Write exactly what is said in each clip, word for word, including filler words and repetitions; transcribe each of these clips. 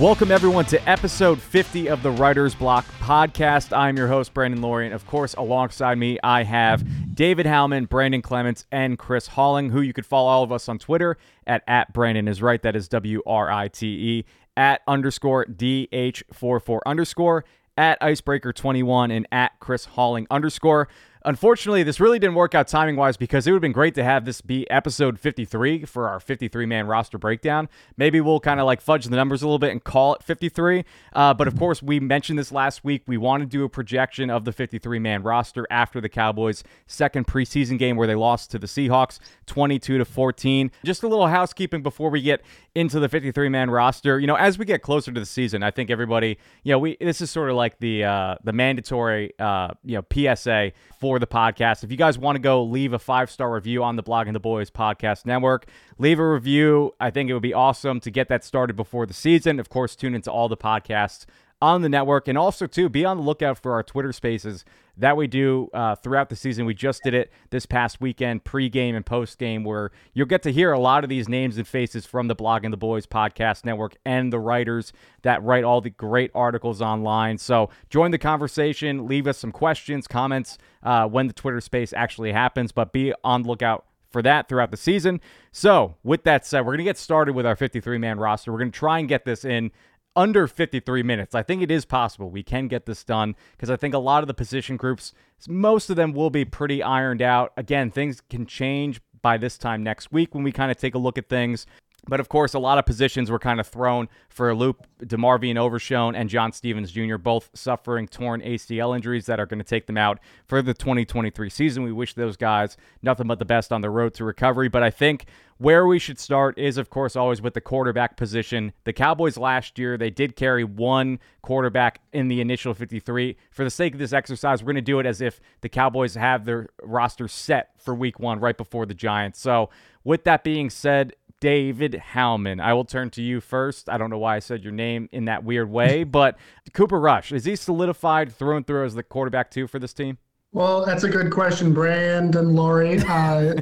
Welcome, everyone, to episode fifty of the Writer's Block podcast. I'm your host, Brandon Laurie, and of course, alongside me, I have David Howman, Brandon Clements, and Chris Holling, who you could follow all of us on Twitter at, at Brandon is right. That is W R I T E, at underscore D H forty-four underscore, at Icebreaker twenty-one, and at Chris Holling underscore. Unfortunately, this really didn't work out timing-wise because it would have been great to have this be episode fifty-three for our fifty-three man roster breakdown. Maybe we'll kind of like fudge the numbers a little bit and call it fifty-three. Uh, but of course, we mentioned this last week. We want to do a projection of the fifty-three man roster after the Cowboys' second preseason game where they lost to the Seahawks twenty-two to fourteen. Just a little housekeeping before we get into the fifty-three man roster. You know, as we get closer to the season, I think everybody, you know, we this is sort of like the uh, the mandatory uh, you know P S A for the podcast. If you guys want to go leave a five-star review on the Blogging the Boys podcast network, leave a review. I think it would be awesome to get that started before the season. Of course, tune into all the podcasts on the network, and also too be on the lookout for our Twitter spaces that we do uh, throughout the season. We just did it this past weekend, pre-game and post-game, where you'll get to hear a lot of these names and faces from the Blogging the Boys podcast network and the writers that write all the great articles online. So join the conversation, leave us some questions, comments uh, when the Twitter space actually happens, but be on the lookout for that throughout the season. So with that said, we're going to get started with our fifty-three man roster. We're going to try and get this in under fifty-three minutes. I think it is possible we can get this done because I think a lot of the position groups, most of them will be pretty ironed out. Again, things can change by this time next week when we kind of take a look at things. But of course, a lot of positions were kind of thrown for a loop. DeMarvian Overshone and John Stephens Junior both suffering torn A C L injuries that are going to take them out for the twenty twenty-three season. We wish those guys nothing but the best on the road to recovery. But I think where we should start is, of course, always with the quarterback position. The Cowboys last year, they did carry one quarterback in the initial fifty-three. For the sake of this exercise, we're going to do it as if the Cowboys have their roster set for week one right before the Giants. So with that being said, David Howman, I will turn to you first. I don't know why I said your name in that weird way, but Cooper Rush, is he solidified through and through as the quarterback too for this team? Well, that's a good question, Brandon Laurie. Uh,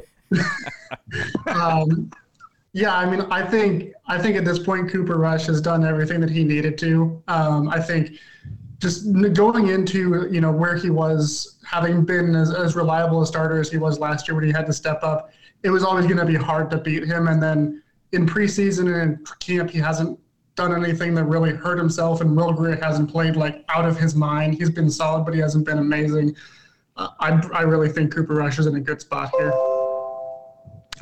um, yeah, I mean, I think I think at this point, Cooper Rush has done everything that he needed to. Um, I think just going into, you know, where he was, having been as, as reliable a starter as he was last year when he had to step up, it was always going to be hard to beat him. And then in preseason and in camp, he hasn't done anything that really hurt himself. And Will Grier hasn't played like out of his mind. He's been solid, but he hasn't been amazing. Uh, I I really think Cooper Rush is in a good spot here.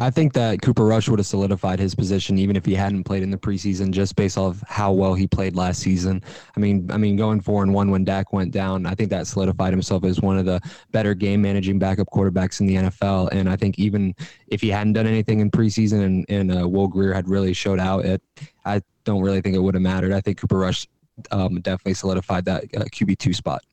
I think that Cooper Rush would have solidified his position even if he hadn't played in the preseason, just based off how well he played last season. I mean, I mean, going four and one when Dak went down, I think that solidified himself as one of the better game managing backup quarterbacks in the N F L. And I think even if he hadn't done anything in preseason and, and uh, Will Grier had really showed out, it, I don't really think it would have mattered. I think Cooper Rush um, definitely solidified that uh, Q B two spot.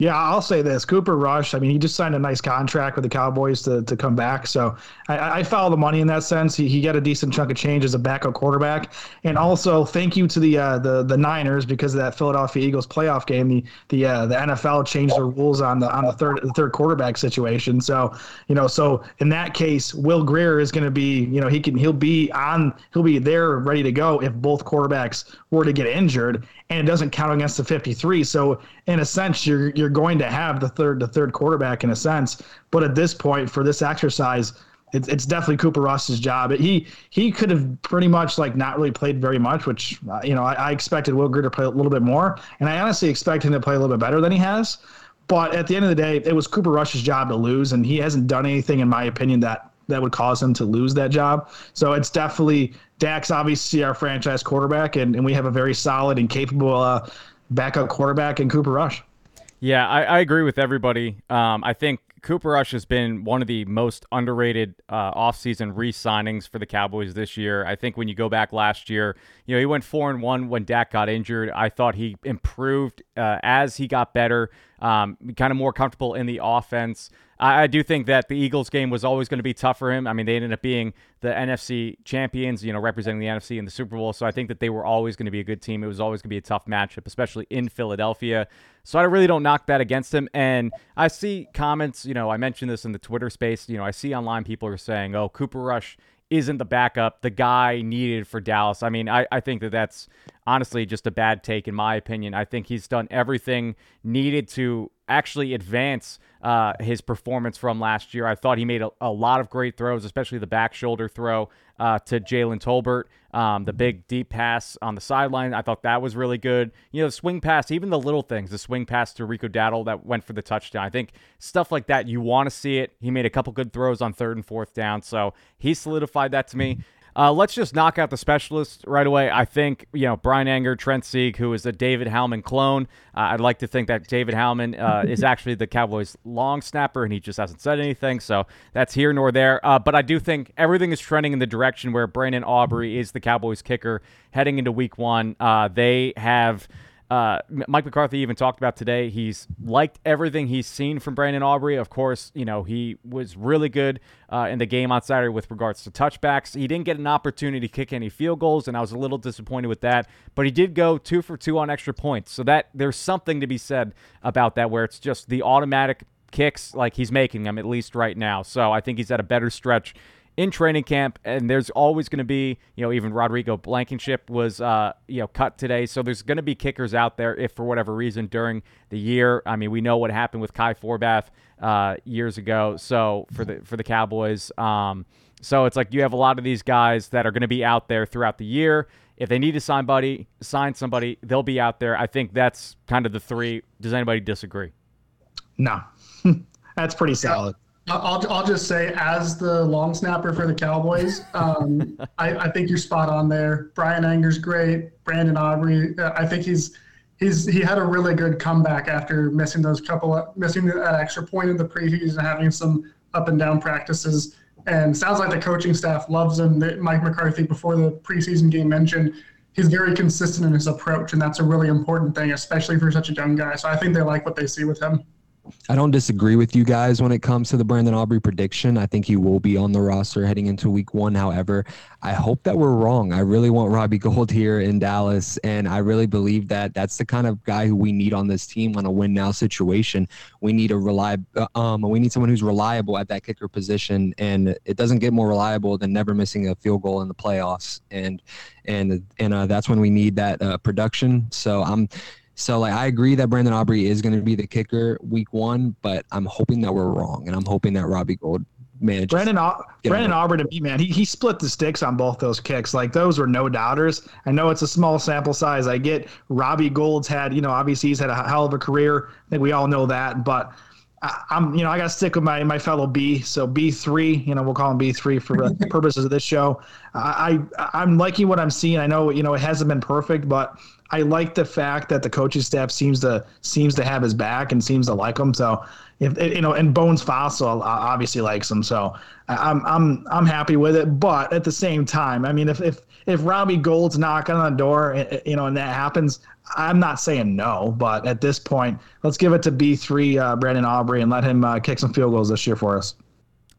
Yeah, I'll say this. Cooper Rush, I mean, he just signed a nice contract with the Cowboys to, to come back. So I, I follow the money in that sense. He, he got a decent chunk of change as a backup quarterback. And also, thank you to the uh, the, the Niners, because of that Philadelphia Eagles playoff game, the the uh, the N F L changed the rules on the on the third the third quarterback situation. So, you know, so in that case, Will Grier is going to be, you know, he can he'll be on he'll be there ready to go if both quarterbacks were to get injured, and it doesn't count against the fifty-three. So in a sense, you're you're going to have the third the third quarterback in a sense, but at this point for this exercise, it's, it's definitely Cooper Rush's job. He he could have pretty much like not really played very much, which uh, you know I, I expected Will Grier to play a little bit more, and I honestly expect him to play a little bit better than he has. But at the end of the day, it was Cooper Rush's job to lose, and he hasn't done anything, in my opinion, that that would cause him to lose that job. So it's definitely Dak's obviously our franchise quarterback, and, and we have a very solid and capable uh, backup quarterback in Cooper Rush. Yeah, I, I agree with everybody. Um, I think Cooper Rush has been one of the most underrated uh, offseason re-signings for the Cowboys this year. I think when you go back last year, you know, he went four and one when Dak got injured. I thought he improved uh, as he got better, um, kind of more comfortable in the offense. I, I do think that the Eagles game was always going to be tough for him. I mean, they ended up being the N F C champions, you know, representing the N F C in the Super Bowl. So I think that they were always going to be a good team. It was always going to be a tough matchup, especially in Philadelphia. So I really don't knock that against him. And I see comments, you know, I mentioned this in the Twitter space, you know, I see online people are saying, oh, Cooper Rush isn't the backup, the guy needed for Dallas. I mean, I, I think that that's honestly just a bad take in my opinion. I think he's done everything needed to actually advance uh, his performance from last year. I thought he made a, a lot of great throws, especially the back shoulder throw uh, to Jalen Tolbert, um, the big deep pass on the sideline. I thought that was really good. You know, the swing pass, even the little things, the swing pass to Rico Dowdle that went for the touchdown. I think stuff like that, you want to see it. He made a couple good throws on third and fourth down, so he solidified that to me. Uh, let's just knock out the specialists right away. I think, you know, Brian Anger, Trent Sieg, who is a David Howman clone. Uh, I'd like to think that David Howman uh, is actually the Cowboys' long snapper, and he just hasn't said anything, so that's here nor there. Uh, but I do think everything is trending in the direction where Brandon Aubrey is the Cowboys' kicker heading into week one. Uh, they have... Uh, Mike McCarthy even talked about today. He's liked everything he's seen from Brandon Aubrey. Of course, you know, he was really good uh, in the game on Saturday with regards to touchbacks. He didn't get an opportunity to kick any field goals, and I was a little disappointed with that. But he did go two for two on extra points. So that there's something to be said about that, where it's just the automatic kicks, like he's making them at least right now. So I think he's at a better stretch in training camp, and there's always going to be, you know, even Rodrigo Blankenship was, uh, you know, cut today. So there's going to be kickers out there if for whatever reason during the year. I mean, we know what happened with Kai Forbath uh, years ago. So for the for the Cowboys, um, so it's like you have a lot of these guys that are going to be out there throughout the year. If they need to sign buddy, sign somebody, they'll be out there. I think that's kind of the three. Does anybody disagree? No, that's pretty solid. I'll I'll just say, as the long snapper for the Cowboys, um, I, I think you're spot on there. Brian Anger's great. Brandon Aubrey, uh, I think he's he's he had a really good comeback after missing those couple of, missing that extra point in the previews and having some up and down practices. And sounds like the coaching staff loves him. Mike McCarthy, before the preseason game, mentioned he's very consistent in his approach, and that's a really important thing, especially for such a young guy. So I think they like what they see with him. I don't disagree with you guys when it comes to the Brandon Aubrey prediction. I think he will be on the roster heading into week one. However, I hope that we're wrong. I really want Robbie Gould here in Dallas, and I really believe that that's the kind of guy who we need on this team on a win-now situation. We need a reliable, um, we need someone who's reliable at that kicker position, and it doesn't get more reliable than never missing a field goal in the playoffs, and and and uh, that's when we need that uh, production. So I'm. So, like, I agree that Brandon Aubrey is going to be the kicker week one, but I'm hoping that we're wrong, and I'm hoping that Robbie Gould manages. Brandon, Au- Brandon Aubrey, to me, man, he, he split the sticks on both those kicks. Like, those were no doubters. I know it's a small sample size. I get Robbie Gould's had, you know, obviously he's had a hell of a career. I think we all know that, but – I'm, you know, I got to stick with my, my fellow B. So B three, you know, we'll call him B three for the purposes of this show. I, I, I'm liking what I'm seeing. I know, you know, it hasn't been perfect, but I like the fact that the coaching staff seems to seems to have his back and seems to like him. So, if you know, and Bones Fossil obviously likes him. So, I'm I'm I'm happy with it. But at the same time, I mean, if if if Robbie Gold's knocking on the door, you know, and that happens, I'm not saying no. But at this point, let's give it to B three uh, Brandon Aubrey and let him uh, kick some field goals this year for us.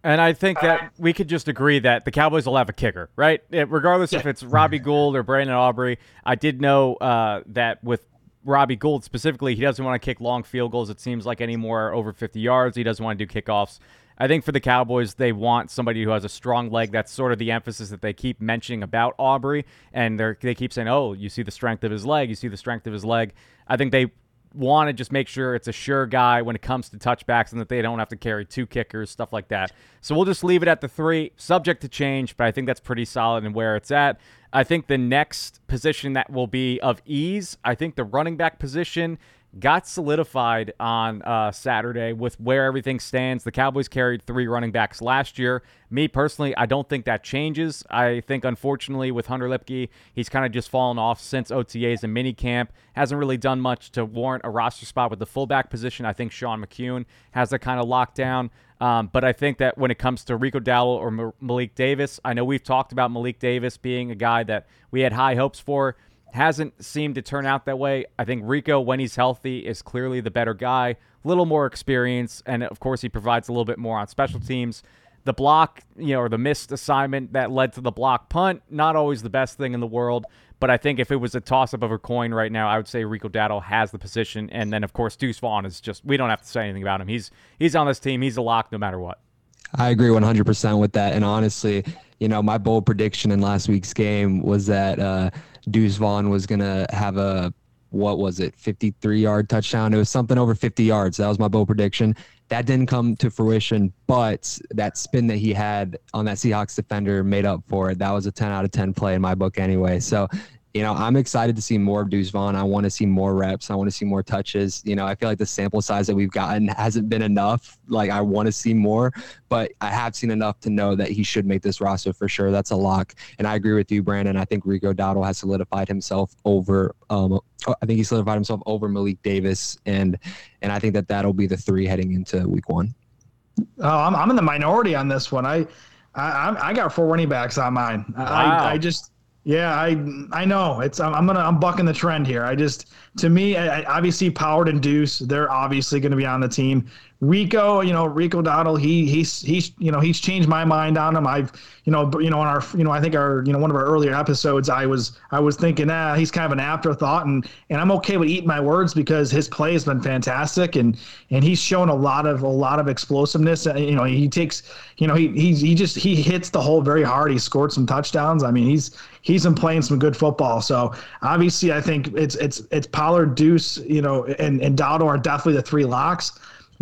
And I think that we could just agree that the Cowboys will have a kicker, right? It, regardless yeah. if it's Robbie Gould or Brandon Aubrey. I did know uh, that with Robbie Gould specifically, he doesn't want to kick long field goals, it seems like, anymore over fifty yards. He doesn't want to do kickoffs. I think for the Cowboys, they want somebody who has a strong leg. That's sort of the emphasis that they keep mentioning about Aubrey. And they they keep saying, oh, you see the strength of his leg. You see the strength of his leg. I think they want to just make sure it's a sure guy when it comes to touchbacks and that they don't have to carry two kickers, stuff like that. So we'll just leave it at the three, subject to change, but I think that's pretty solid in where it's at. I think the next position that will be of ease, I think the running back position got solidified on uh, Saturday with where everything stands. The Cowboys carried three running backs last year. Me personally, I don't think that changes. I think, unfortunately, with Hunter Luepke, he's kind of just fallen off since O T As and minicamp. Hasn't really done much to warrant a roster spot with the fullback position. I think Sean McEwen has that kind of lockdown. Um, but I think that when it comes to Rico Dowdle or Malik Davis, I know we've talked about Malik Davis being a guy that we had high hopes for. Hasn't seemed to turn out that way. I think Rico, when he's healthy, is clearly the better guy. A little more experience, and of course, he provides a little bit more on special teams. The block, you know, or the missed assignment that led to the block punt, not always the best thing in the world. But I think if it was a toss-up of a coin right now, I would say Rico Dowdle has the position. And then, of course, Deuce Vaughn is just, we don't have to say anything about him. He's he's on this team. He's a lock no matter what. I agree one hundred percent with that. And honestly, you know, my bold prediction in last week's game was that uh, Deuce Vaughn was going to have a, what was it, fifty-three yard touchdown. It was something over fifty yards. That was my bold prediction. That didn't come to fruition, but that spin that he had on that Seahawks defender made up for it. That was a ten out of ten play in my book anyway. So, you know, I'm excited to see more of Deuce Vaughn. I want to see more reps. I want to see more touches. You know, I feel like the sample size that we've gotten hasn't been enough. Like, I want to see more, but I have seen enough to know that he should make this roster for sure. That's a lock. And I agree with you, Brandon. I think Rico Dowdle has solidified himself over um, – I think he solidified himself over Malik Davis, and and I think that that'll be the three heading into week one. Oh, I'm, I'm in the minority on this one. I, I, I got four running backs on mine. Wow. I, I just – Yeah, I I know it's I'm gonna I'm bucking the trend here. I just to me, I, I obviously Pollard and Deuce, they're obviously going to be on the team. Rico, you know Rico Dowdle, he he's he's you know he's changed my mind on him. I've you know you know in our you know I think our you know one of our earlier episodes, I was I was thinking ah he's kind of an afterthought, and and I'm okay with eating my words because his play has been fantastic, and and he's shown a lot of a lot of explosiveness. You know he takes you know he he he just he hits the hole very hard. He scored some touchdowns. I mean he's he's been playing some good football. So obviously, I think it's it's it's Pollard, Deuce, you know, and and Dowdle are definitely the three locks.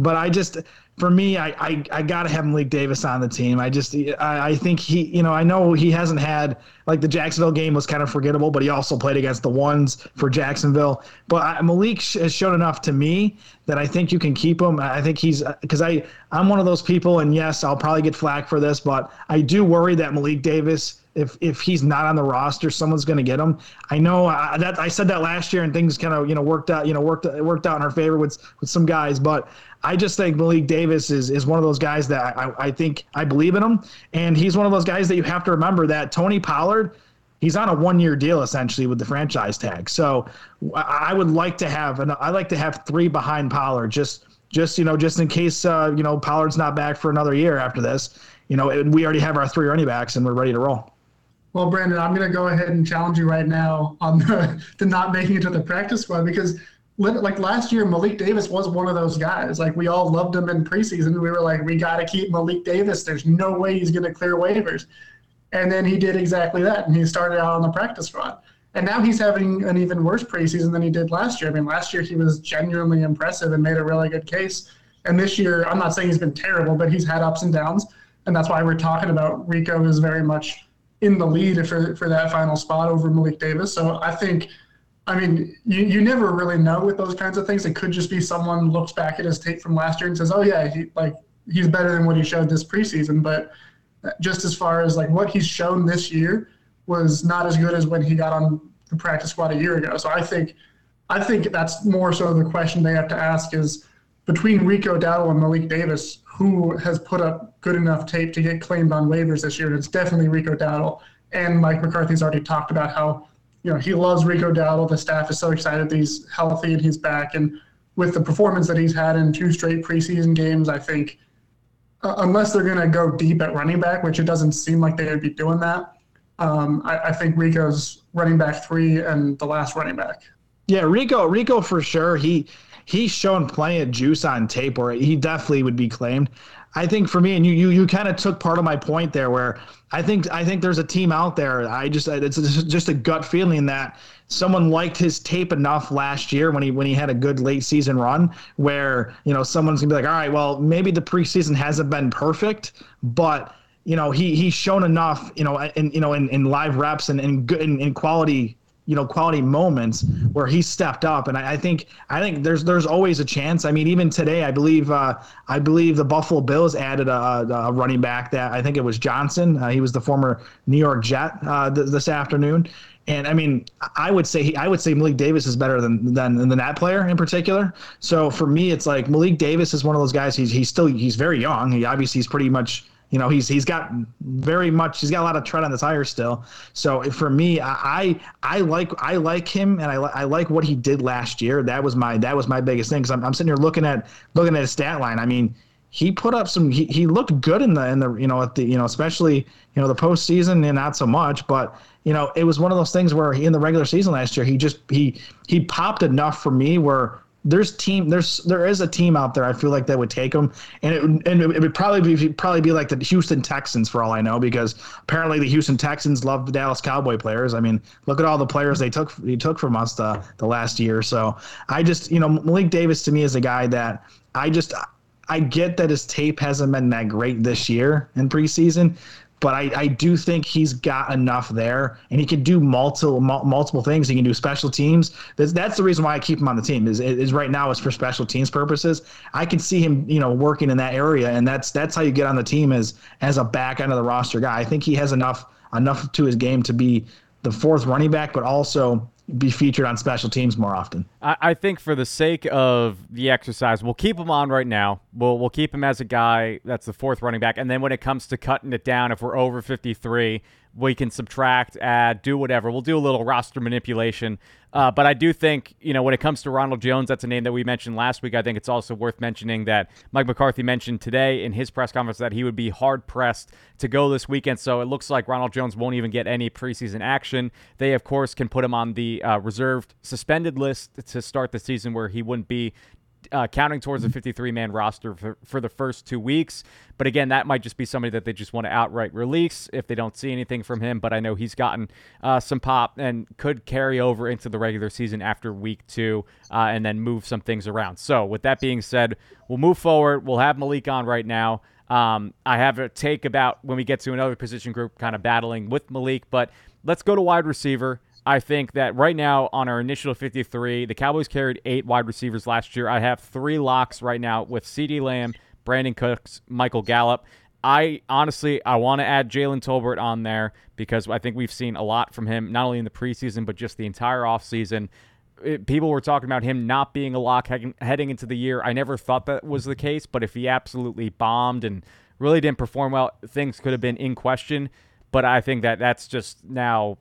But I just, for me, I I, I gotta have Malik Davis on the team. I just I, I think he, you know, I know he hasn't had, like, the Jacksonville game was kind of forgettable, but he also played against the ones for Jacksonville. But I, Malik has shown enough to me that I think you can keep him. I think he's because I I'm one of those people, and yes, I'll probably get flack for this, but I do worry that Malik Davis, If if he's not on the roster, someone's going to get him. I know I, that I said that last year, and things kind of you know worked out. You know worked worked out in our favor with with some guys, but I just think Malik Davis is is one of those guys that I, I think I believe in him, and he's one of those guys that you have to remember that Tony Pollard, he's on a one-year deal essentially with the franchise tag. So I would like to have an I like to have three behind Pollard just just you know just in case uh, you know Pollard's not back for another year after this. You know it, we already have our three running backs, and we're ready to roll. Well, Brandon, I'm going to go ahead and challenge you right now on the, the not making it to the practice squad because, like, last year, Malik Davis was one of those guys. Like, we all loved him in preseason. We were like, we got to keep Malik Davis. There's no way he's going to clear waivers. And then he did exactly that, and he started out on the practice squad. And now he's having an even worse preseason than he did last year. I mean, last year he was genuinely impressive and made a really good case. And this year, I'm not saying he's been terrible, but he's had ups and downs, and that's why we're talking about Rico is very much – in the lead for for that final spot over Malik Davis. So I think, I mean, you, you never really know with those kinds of things. It could just be someone looks back at his tape from last year and says, oh, yeah, he, like he's better than what he showed this preseason. But just as far as like what he's shown this year was not as good as when he got on the practice squad a year ago. So I think I think that's more so the question they have to ask is, between Rico Dowdle and Malik Davis, who has put up good enough tape to get claimed on waivers this year? And it's definitely Rico Dowdle. And Mike McCarthy's already talked about how, you know, he loves Rico Dowdle. The staff is so excited that he's healthy and he's back. And with the performance that he's had in two straight preseason games, I think, uh, unless they're going to go deep at running back, which it doesn't seem like they would be doing that, um, I, I think Rico's running back three and the last running back. Yeah, Rico, Rico for sure. He he's shown plenty of juice on tape where he definitely would be claimed. I think for me, and you you you kind of took part of my point there, where I think I think there's a team out there. I just it's just a gut feeling that someone liked his tape enough last year when he when he had a good late season run, where, you know, someone's gonna be like, all right, well, maybe the preseason hasn't been perfect, but, you know, he he's shown enough, you know, in you know in, in live reps and in good in, in quality. you know, quality moments where he stepped up. And I, I think I think there's there's always a chance. I mean, even today, I believe uh, I believe the Buffalo Bills added a, a running back that I think it was Johnson. Uh, he was the former New York Jet uh, th- this afternoon. And I mean, I would say he, I would say Malik Davis is better than, than than that player in particular. So for me, it's like Malik Davis is one of those guys. He's he's still he's very young. He obviously is pretty much. You know, he's he's got very much he's got a lot of tread on the tire still. So for me, I I like I like him and I I like what he did last year. That was my that was my biggest thing, because I'm I'm sitting here looking at looking at his stat line. I mean, he put up some he, he looked good in the in the you know at the you know especially you know the postseason, and not so much, but you know it was one of those things where he, in the regular season last year, he just he he popped enough for me where. There's team. There's there is a team out there. I feel like that would take him, and it and it would probably be probably be like the Houston Texans for all I know, because apparently the Houston Texans love the Dallas Cowboy players. I mean, look at all the players they took they took from us the the last year. So I just you know Malik Davis to me is a guy that I just I get that his tape hasn't been that great this year in preseason. But I, I do think he's got enough there, and he can do multiple multiple things. He can do special teams. That's that's the reason why I keep him on the team. Is is right now is for special teams purposes. I can see him, you know, working in that area, and that's that's how you get on the team as as a back end of the roster guy. I think he has enough enough to his game to be the fourth running back, but also be featured on special teams more often. I, I think for the sake of the exercise, we'll keep him on right now. We'll we'll keep him as a guy that's the fourth running back. And then when it comes to cutting it down, if we're over fifty-three, we can subtract, add, do whatever. We'll do a little roster manipulation. Uh, but I do think, you know, when it comes to Ronald Jones, that's a name that we mentioned last week. I think it's also worth mentioning that Mike McCarthy mentioned today in his press conference that he would be hard-pressed to go this weekend. So it looks like Ronald Jones won't even get any preseason action. They, of course, can put him on the uh, reserved suspended list to start the season, where he wouldn't be Uh, counting towards the fifty-three man roster for, for the first two weeks. But again, that might just be somebody that they just want to outright release if they don't see anything from him. But I know he's gotten uh, some pop and could carry over into the regular season after week two uh, and then move some things around. So with that being said, we'll move forward. We'll have Malik on right now. Um, I have a take about when we get to another position group kind of battling with Malik, but let's go to wide receiver. I think that right now on our initial fifty-three, the Cowboys carried eight wide receivers last year. I have three locks right now with CeeDee Lamb, Brandon Cooks, Michael Gallup. I honestly, I want to add Jalen Tolbert on there because I think we've seen a lot from him, not only in the preseason, but just the entire offseason. It, people were talking about him not being a lock he- heading into the year. I never thought that was the case, but if he absolutely bombed and really didn't perform well, things could have been in question. But I think that that's just now...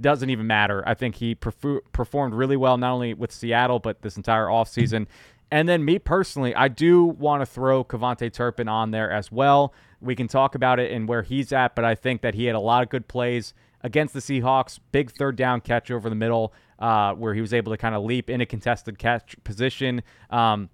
doesn't even matter. I think he perfu- performed really well, not only with Seattle, but this entire offseason. And then me personally, I do want to throw Kavante Turpin on there as well. We can talk about it and where he's at, but I think that he had a lot of good plays against the Seahawks. Big third down catch over the middle uh, where he was able to kind of leap in a contested catch position. Um,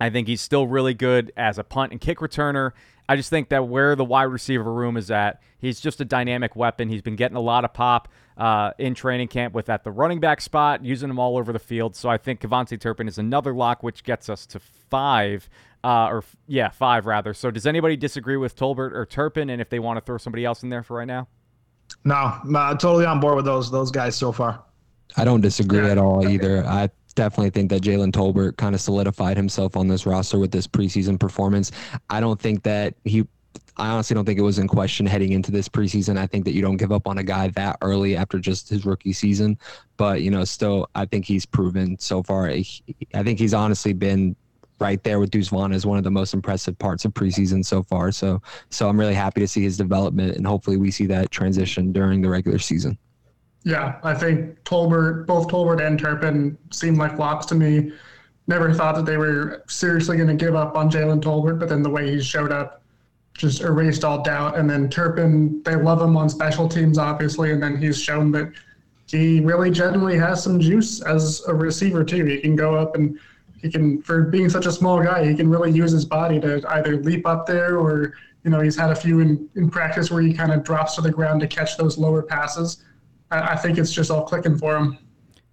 I think he's still really good as a punt and kick returner. I just think that where the wide receiver room is at, he's just a dynamic weapon. He's been getting a lot of pop uh, in training camp with at the running back spot, using him all over the field. So I think Kavante Turpin is another lock, which gets us to five, uh, or yeah, five rather. So does anybody disagree with Tolbert or Turpin, and if they want to throw somebody else in there for right now? No, I'm totally on board with those those guys so far. I don't disagree at all either. I definitely think that Jalen Tolbert kind of solidified himself on this roster with this preseason performance. I don't think that he I honestly don't think it was in question heading into this preseason. I think that you don't give up on a guy that early after just his rookie season. But, you know, still, I think he's proven so far. He, I think he's honestly been right there with Deuce Vaughn as one of the most impressive parts of preseason so far. So, so I'm really happy to see his development, and hopefully we see that transition during the regular season. Yeah, I think Tolbert, both Tolbert and Turpin seemed like locks to me. Never thought that they were seriously going to give up on Jalen Tolbert, but then the way he showed up just erased all doubt. And then Turpin, they love him on special teams, obviously, and then he's shown that he really genuinely has some juice as a receiver, too. He can go up and he can, for being such a small guy, he can really use his body to either leap up there or, you know, he's had a few in, in practice where he kind of drops to the ground to catch those lower passes. I, I think it's just all clicking for him.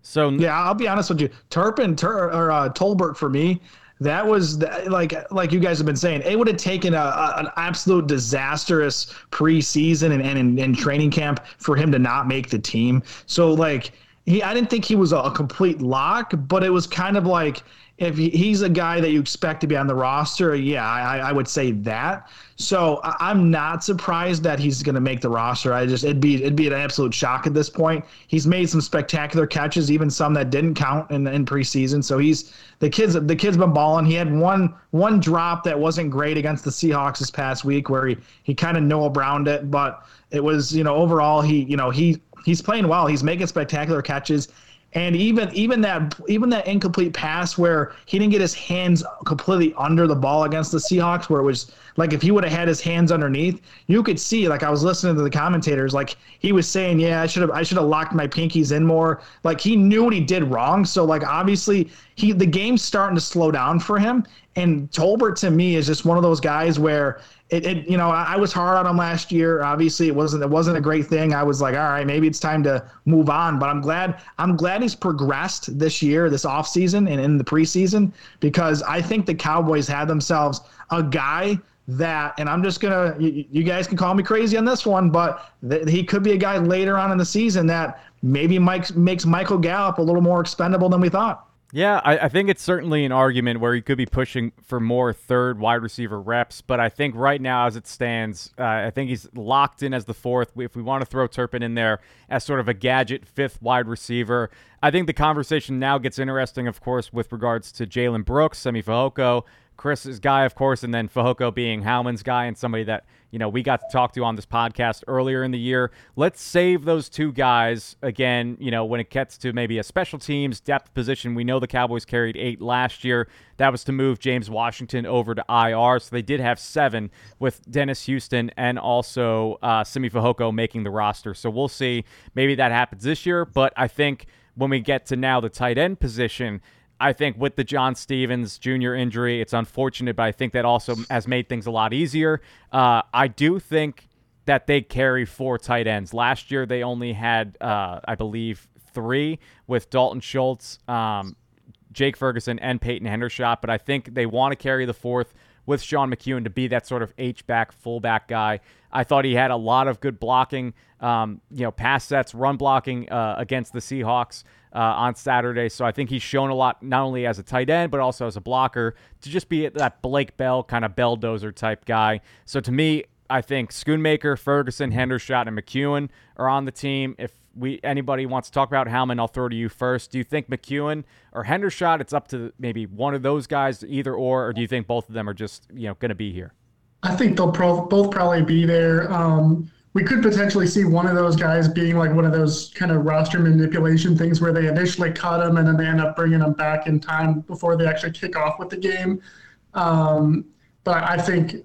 So yeah, I'll be honest with you. Turpin Tur- or uh, Tolbert for me, that was the, like like you guys have been saying. It would have taken a, a an absolute disastrous preseason and and, and training camp for him to not make the team. So like he, I didn't think he was a, a complete lock, but it was kind of like, if he's a guy that you expect to be on the roster, yeah, I, I would say that. So I'm not surprised that he's going to make the roster. I just it'd be it'd be an absolute shock at this point. He's made some spectacular catches, even some that didn't count in in preseason. So he's the kid's the kid's been balling. He had one one drop that wasn't great against the Seahawks this past week, where he he kind of no around it, but it was, you know, overall he you know he he's playing well. He's making spectacular catches. And even even that even that incomplete pass where he didn't get his hands completely under the ball against the Seahawks, where it was like if he would have had his hands underneath, you could see, like I was listening to the commentators, like he was saying, yeah, I should have I should have locked my pinkies in more. Like he knew what he did wrong. So like obviously he the game's starting to slow down for him. And Tolbert to me is just one of those guys where it, it you know, I, I was hard on him last year. Obviously, it wasn't it wasn't a great thing. I was like, all right, maybe it's time to move on. But I'm glad I'm glad he's progressed this year, this offseason and in the preseason, because I think the Cowboys had themselves a guy that, and I'm just gonna, you, you guys can call me crazy on this one, but th- he could be a guy later on in the season that maybe Mike makes Michael Gallup a little more expendable than we thought. Yeah, I, I think it's certainly an argument where he could be pushing for more third wide receiver reps, but I think right now as it stands, uh, I think he's locked in as the fourth. If we want to throw Turpin in there as sort of a gadget fifth wide receiver, I think the conversation now gets interesting, of course, with regards to Jalen Brooks, Sam'i Fehoko, Chris's guy, of course, and then Fehoko being Howman's guy and somebody that, you know, we got to talk to on this podcast earlier in the year. Let's save those two guys again, you know, when it gets to maybe a special teams depth position. We know the Cowboys carried eight last year. That was to move James Washington over to I R. So they did have seven with Dennis Houston and also uh, Sam'i Fehoko making the roster. So we'll see. Maybe that happens this year. But I think when we get to now the tight end position, I think with the John Stephens Junior injury, it's unfortunate, but I think that also has made things a lot easier. Uh, I do think that they carry four tight ends. Last year, they only had, uh, I believe, three with Dalton Schultz, um, Jake Ferguson, and Peyton Hendershot, but I think they want to carry the fourth with Sean McEwen to be that sort of H-back, fullback guy. I thought he had a lot of good blocking, um, you know, pass sets, run blocking uh, against the Seahawks uh, on Saturday. So I think he's shown a lot, not only as a tight end, but also as a blocker, to just be that Blake Bell kind of belldozer type guy. So to me, I think Schoonmaker, Ferguson, Hendershot, and McEwen are on the team. If we anybody wants to talk about Howman, I'll throw to you first. Do you think McEwen or Hendershot, it's up to maybe one of those guys, either or, or do you think both of them are just, you know, going to be here? I think they'll pro- both probably be there. Um, we could potentially see one of those guys being like one of those kind of roster manipulation things where they initially cut him and then they end up bringing him back in time before they actually kick off with the game. Um, but I think,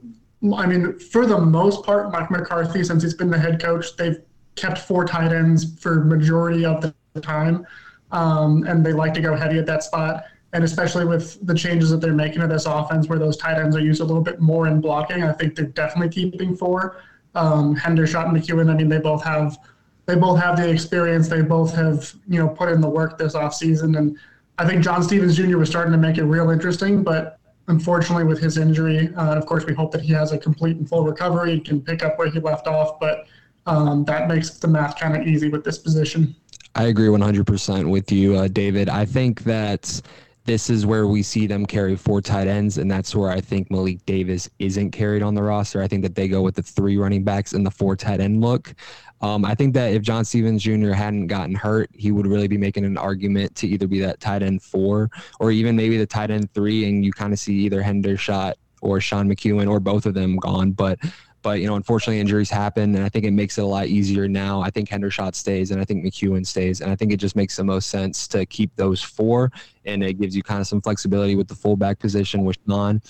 I mean, for the most part, Mike McCarthy, since he's been the head coach, they've kept four tight ends for majority of the time, um, and they like to go heavy at that spot. And especially with the changes that they're making to this offense where those tight ends are used a little bit more in blocking, I think they're definitely keeping four. Um, Hendershot and McEwen, I mean, they both have they both have the experience. They both have, you know, put in the work this offseason. And I think John Stephens Junior was starting to make it real interesting, but unfortunately with his injury, uh, of course, we hope that he has a complete and full recovery and can pick up where he left off. But um, that makes the math kind of easy with this position. I agree one hundred percent with you, uh, David. I think that this is where we see them carry four tight ends, and that's where I think Malik Davis isn't carried on the roster. I think that they go with the three running backs and the four tight end look. Um, I think that if John Stephens Junior hadn't gotten hurt, he would really be making an argument to either be that tight end four or even maybe the tight end three, and you kind of see either Hendershot or Sean McEwen or both of them gone. But, but you know, unfortunately, injuries happen, and I think it makes it a lot easier now. I think Hendershot stays, and I think McEwen stays, and I think it just makes the most sense to keep those four, and it gives you kind of some flexibility with the fullback position with Sean.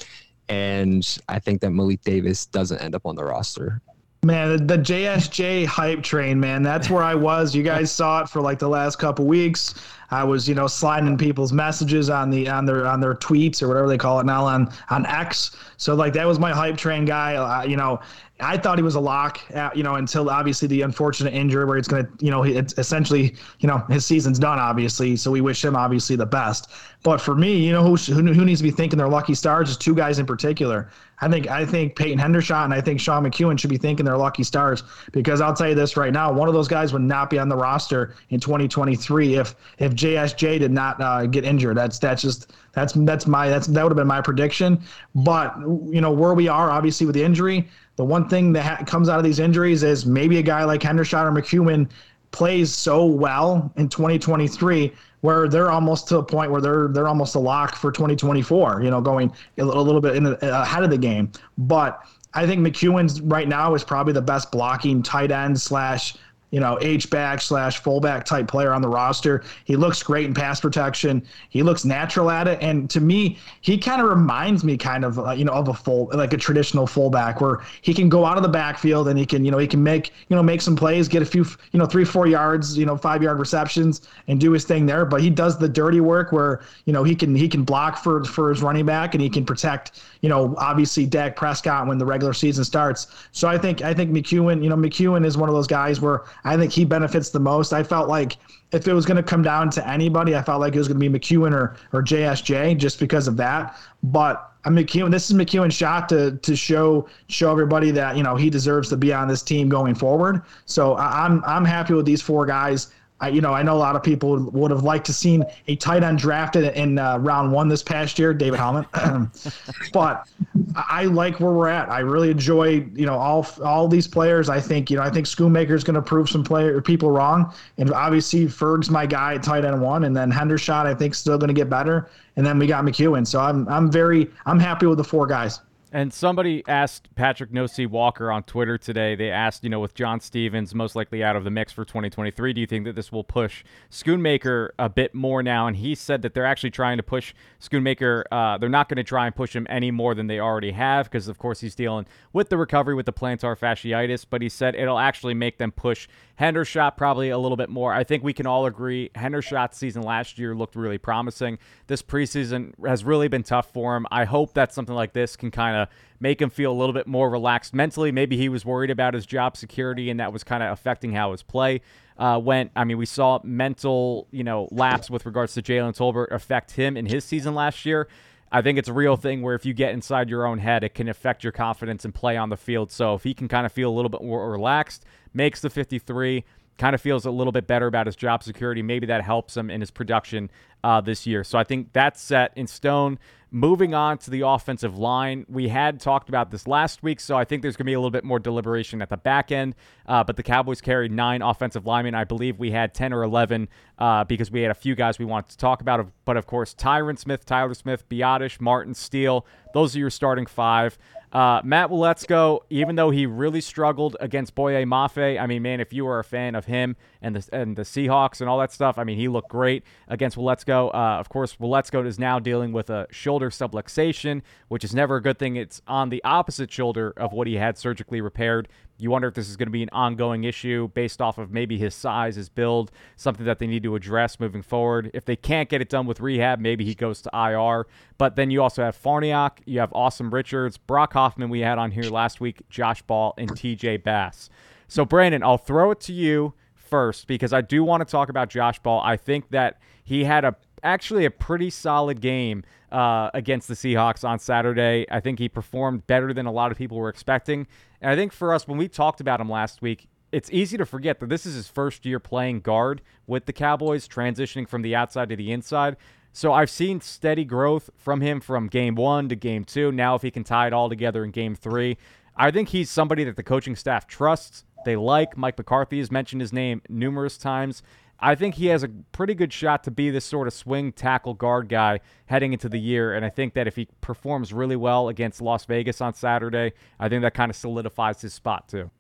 And I think that Malik Davis doesn't end up on the roster. Man, the, the J S J hype train, man, that's where I was. You guys saw it for like the last couple weeks. I was, you know, sliding in people's messages on the on their on their tweets or whatever they call it now on on X. So like that was my hype train guy. Uh, you know, I thought he was a lock. At, you know, until obviously the unfortunate injury where it's gonna, you know, it's essentially, you know, his season's done. Obviously, so we wish him obviously the best. But for me, you know, who who, who needs to be thinking they're lucky stars is two guys in particular. I think I think Peyton Hendershot and I think Sean McEwen should be thinking they're lucky stars, because I'll tell you this right now, one of those guys would not be on the roster in twenty twenty-three if if J S J did not uh, get injured. That's that's just that's that's my that's that would have been my prediction. But you know where we are obviously with the injury. The one thing that ha- comes out of these injuries is maybe a guy like Hendershot or McEwen plays so well in twenty twenty-three where they're almost to a point where they're they're almost a lock for twenty twenty-four, you know, going a little, a little bit in the, ahead of the game. But I think McEwen's right now is probably the best blocking tight end slash, you know, H-back slash fullback type player on the roster. He looks great in pass protection. He looks natural at it. And to me, he kind of reminds me kind of, uh, you know, of a full, like a traditional fullback where he can go out of the backfield and he can, you know, he can make, you know, make some plays, get a few, you know, three, four yards, you know, five yard receptions and do his thing there. But he does the dirty work where, you know, he can, he can block for, for his running back and he can protect, you know, obviously Dak Prescott when the regular season starts. So I think, I think McEwen, you know, McEwen is one of those guys where I think he benefits the most. I felt like if it was going to come down to anybody, I felt like it was going to be McEwen or, or J S J just because of that. But I'm McEwen, this is McEwen's shot to to show show everybody that, you know, he deserves to be on this team going forward. So I, I'm I'm happy with these four guys. I, you know, I know a lot of people would, would have liked to seen a tight end drafted in uh, round one this past year, David Howman. But I like where we're at. I really enjoy, you know, all all these players. I think, you know, I think Schoonmaker's going to prove some player people wrong. And obviously, Ferg's my guy at tight end one. And then Hendershot, I think, still going to get better. And then we got McEwen. So I'm I'm very I'm happy with the four guys. And somebody asked Patrick Nosey Walker on Twitter today. They asked, you know, with John Stephens most likely out of the mix for twenty twenty-three, do you think that this will push Schoonmaker a bit more now? And he said that they're actually trying to push Schoonmaker. Uh, they're not going to try and push him any more than they already have because, of course, he's dealing with the recovery with the plantar fasciitis. But he said it'll actually make them push Hendershot probably a little bit more. I think we can all agree Hendershot's season last year looked really promising. This preseason has really been tough for him. I hope that something like this can kind of make him feel a little bit more relaxed mentally. Maybe he was worried about his job security and that was kind of affecting how his play uh, went. I mean, we saw mental, you know, lapse with regards to Jalen Tolbert affect him in his season last year. I think it's a real thing where if you get inside your own head, it can affect your confidence and play on the field. So if he can kind of feel a little bit more relaxed, makes the fifty-three, kind of feels a little bit better about his job security, maybe that helps him in his production uh, this year. So I think that's set in stone. Moving on to the offensive line, we had talked about this last week, so I think there's going to be a little bit more deliberation at the back end, uh, but the Cowboys carried nine offensive linemen. I believe we had ten or eleven uh, because we had a few guys we wanted to talk about, but of course, Tyron Smith, Tyler Smith, Biotish, Martin, Steele, those are your starting five. Uh, Matt Willetsko, even though he really struggled against Boye Mafe, I mean, man, if you are a fan of him and the and the Seahawks and all that stuff, I mean, he looked great against Willetsko. Uh, of course, Willetsko is now dealing with a shoulder subluxation, which is never a good thing. It's on the opposite shoulder of what he had surgically repaired. You wonder if this is going to be an ongoing issue based off of maybe his size, his build, something that they need to address moving forward. If they can't get it done with rehab, maybe he goes to I R. But then you also have Farniok, you have Austin Richards, Brock Hoffman we had on here last week, Josh Ball, and T J Bass. So, Brandon, I'll throw it to you first because I do want to talk about Josh Ball. I think that he had a actually a pretty solid game uh, against the Seahawks on Saturday. I think he performed better than a lot of people were expecting. And I think for us, when we talked about him last week, it's easy to forget that this is his first year playing guard with the Cowboys, transitioning from the outside to the inside. So I've seen steady growth from him from game one to game two. Now if he can tie it all together in game three, I think he's somebody that the coaching staff trusts. They like. Mike McCarthy has mentioned his name numerous times. I think he has a pretty good shot to be this sort of swing tackle guard guy heading into the year, and I think that if he performs really well against Las Vegas on Saturday, I think that kind of solidifies his spot too.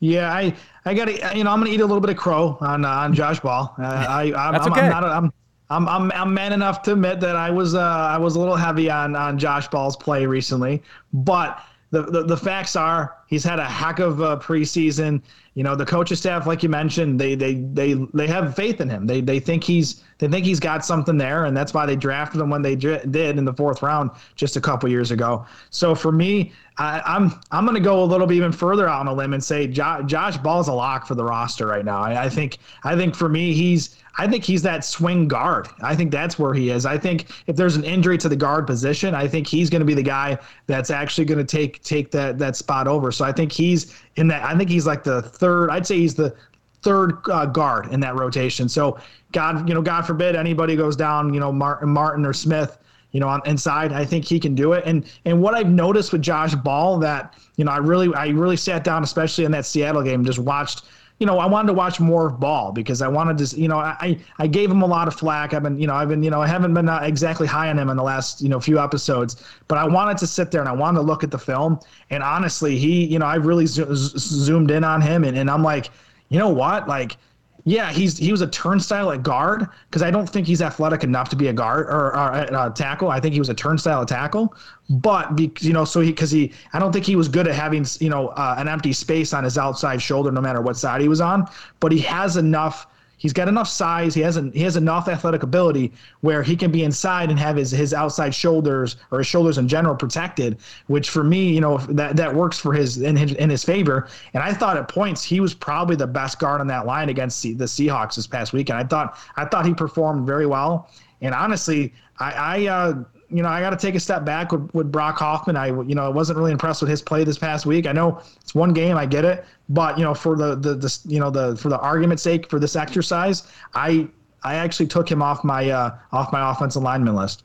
Yeah, I, I got to, you know, I'm gonna eat a little bit of crow on uh, on Josh Ball. Uh, I, I'm, That's okay. I'm, I'm not, I'm, I'm, I'm, I'm man enough to admit that I was, uh, I was a little heavy on on Josh Ball's play recently, but. The, the the facts are he's had a heck of a preseason. You know, the coaching staff, like you mentioned, they they they they have faith in him. They they think he's they think he's got something there, and that's why they drafted him when they did in the fourth round just a couple years ago. So for me, I, I'm I'm going to go a little bit even further out on a limb and say Jo- Josh Ball's a lock for the roster right now. I, I think I think for me he's. I think he's that swing guard. I think that's where he is. I think if there's an injury to the guard position, I think he's going to be the guy that's actually going to take take that that spot over. So I think he's in that. I think he's like the third. I'd say he's the third uh, guard in that rotation. So God, you know, God forbid anybody goes down, you know, Martin, Martin or Smith, you know, on inside. I think he can do it. And and what I've noticed with Josh Ball that you know I really I really sat down, especially in that Seattle game, just watched. You know, I wanted to watch more Ball because I wanted to, you know, I, I gave him a lot of flack. I've been, you know, I've been, you know, I haven't been exactly high on him in the last, you know, few episodes, but I wanted to sit there and I wanted to look at the film. And honestly, he, you know, I really zo- zoomed in on him and, and I'm like, you know what? Like, yeah, he's he was a turnstile at guard because I don't think he's athletic enough to be a guard or, or a, a tackle. I think he was a turnstile tackle, but you know, so he because he I don't think he was good at having you know uh, an empty space on his outside shoulder no matter what side he was on. But he has enough. He's got enough size. He hasn't. He has enough athletic ability where he can be inside and have his, his outside shoulders or his shoulders in general protected. Which for me, you know, that, that works for his in his in his favor. And I thought at points he was probably the best guard on that line against the Seahawks this past weekend. I thought I thought he performed very well. And honestly, I. I uh, You know, I got to take a step back with, with Brock Hoffman. I, you know, I wasn't really impressed with his play this past week. I know it's one game, I get it, but you know, for the the, the you know the for the argument's sake for this exercise, I I actually took him off my uh, off my offensive lineman list.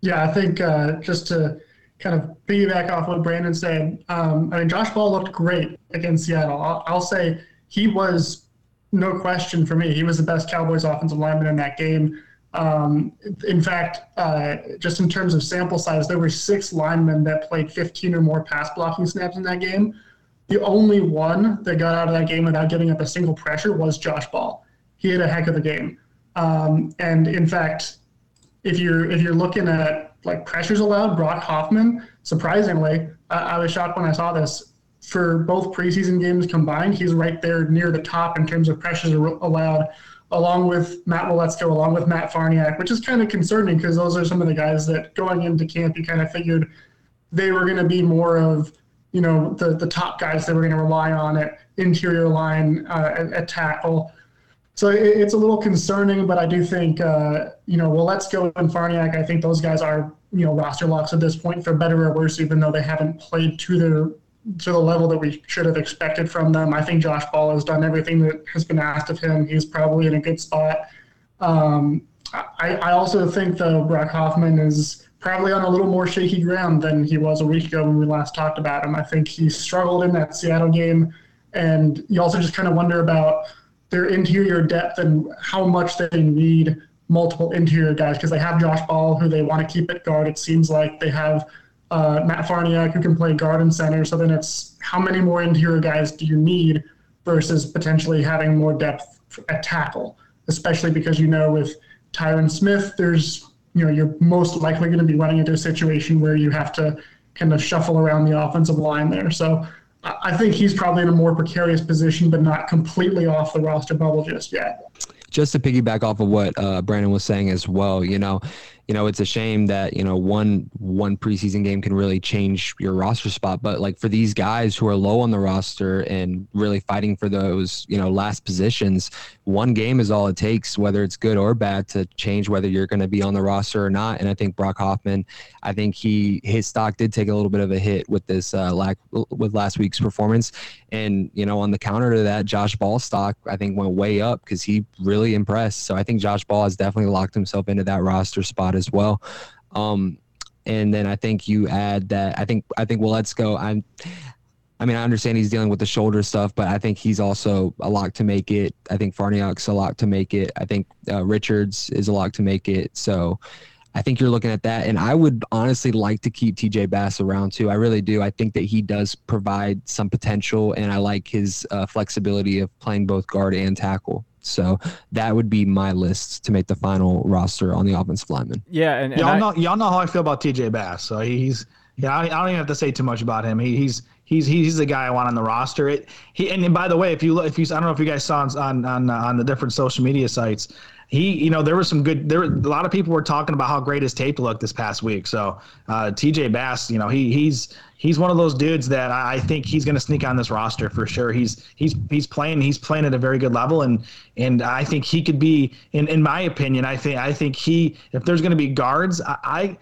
Yeah, I think uh, just to kind of piggyback off what Brandon said, um, I mean, Josh Ball looked great against Seattle. I'll, I'll say he was no question for me. He was the best Cowboys offensive lineman in that game. Um, in fact, uh, just in terms of sample size, there were six linemen that played fifteen or more pass blocking snaps in that game. The only one that got out of that game without giving up a single pressure was Josh Ball. He had a heck of a game. Um, and in fact, if you're if you're looking at like pressures allowed, Brock Hoffman, surprisingly, uh, I was shocked when I saw this. For both preseason games combined, he's right there near the top in terms of pressures allowed. Along with Matt Willetsko, along with Matt Farniok, which is kind of concerning because those are some of the guys that going into camp, you kind of figured they were going to be more of, you know, the, the top guys that were going to rely on at interior line, uh, at, at tackle. So it, it's a little concerning, but I do think, uh, you know, Willetsko and Farniok, I think those guys are, you know, roster locks at this point for better or worse, even though they haven't played to their to the level that we should have expected from them. I think Josh Ball has done everything that has been asked of him. He's probably in a good spot. Um, I, I also think, though, Brock Hoffman is probably on a little more shaky ground than he was a week ago when we last talked about him. I think he struggled in that Seattle game, and you also just kind of wonder about their interior depth and how much they need multiple interior guys because they have Josh Ball, who they want to keep at guard, it seems like. They have Uh, Matt Farniok, who can play guard and center. So then it's how many more interior guys do you need versus potentially having more depth at tackle, especially because, you know, with Tyron Smith, there's, you know, you're most likely going to be running into a situation where you have to kind of shuffle around the offensive line there. So I think he's probably in a more precarious position, but not completely off the roster bubble just yet. Just to piggyback off of what uh, Brandon was saying as well, you know, you know, it's a shame that, you know, one one preseason game can really change your roster spot. But like for these guys who are low on the roster and really fighting for those, you know, last positions, one game is all it takes, whether it's good or bad, to change whether you're going to be on the roster or not. And I think Brock Hoffman, I think he his stock did take a little bit of a hit with this uh, lack with last week's performance. And, you know, on the counter to that, Josh Ball's stock, I think, went way up because he really impressed. So I think Josh Ball has definitely locked himself into that roster spot as well. Um, and then I think you add that. I think I think well, let's go. I'm. I mean, I understand he's dealing with the shoulder stuff, but I think he's also a lock to make it. I think Farniok's a lock to make it. I think uh, Richards is a lock to make it. So I think you're looking at that. And I would honestly like to keep T J Bass around too. I really do. I think that he does provide some potential, and I like his uh, flexibility of playing both guard and tackle. So that would be my list to make the final roster on the offensive lineman. Yeah, and, and y'all, I, know, y'all know how I feel about T J Bass. So he's yeah, I, I don't even have to say too much about him. He, he's he's he's the guy I want on the roster. It he and by the way, if you look, if you I don't know if you guys saw on on uh, on the different social media sites, he you know there was some good there a lot of people were talking about how great his tape looked this past week. So uh, T J Bass, you know he he's. He's one of those dudes that I think he's going to sneak on this roster for sure. He's he's he's playing he's playing at a very good level, and and I think he could be in in my opinion. I think I think he if there's going to be guards, I. I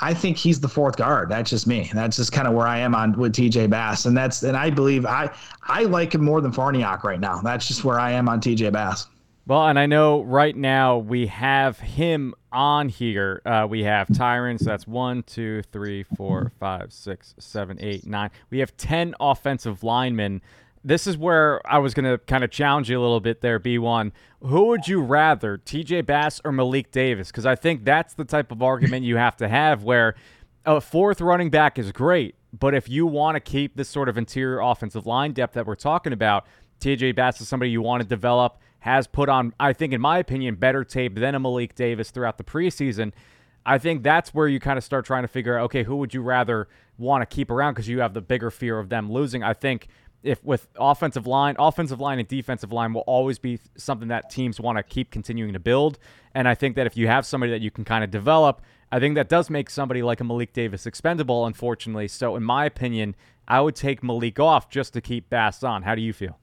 I think he's the fourth guard. That's just me. That's just kind of where I am on with T J Bass, and that's and I believe I I like him more than Farniok right now. That's just where I am on T J Bass. Well, and I know right now we have him on here. Uh, we have Tyron, so that's one, two, three, four, five, six, seven, eight, nine. We have ten offensive linemen. This is where I was going to kind of challenge you a little bit there, B one. Who would you rather, T J Bass or Malik Davis? Because I think that's the type of argument you have to have where a fourth running back is great, but if you want to keep this sort of interior offensive line depth that we're talking about, T J Bass is somebody you want to develop, has put on, I think, in my opinion, better tape than a Malik Davis throughout the preseason. I think that's where you kind of start trying to figure out, okay, who would you rather want to keep around because you have the bigger fear of them losing. I think if with offensive line, offensive line and defensive line will always be something that teams want to keep continuing to build. And I think that if you have somebody that you can kind of develop, I think that does make somebody like a Malik Davis expendable, unfortunately. So in my opinion, I would take Malik off just to keep Bass on. How do you feel?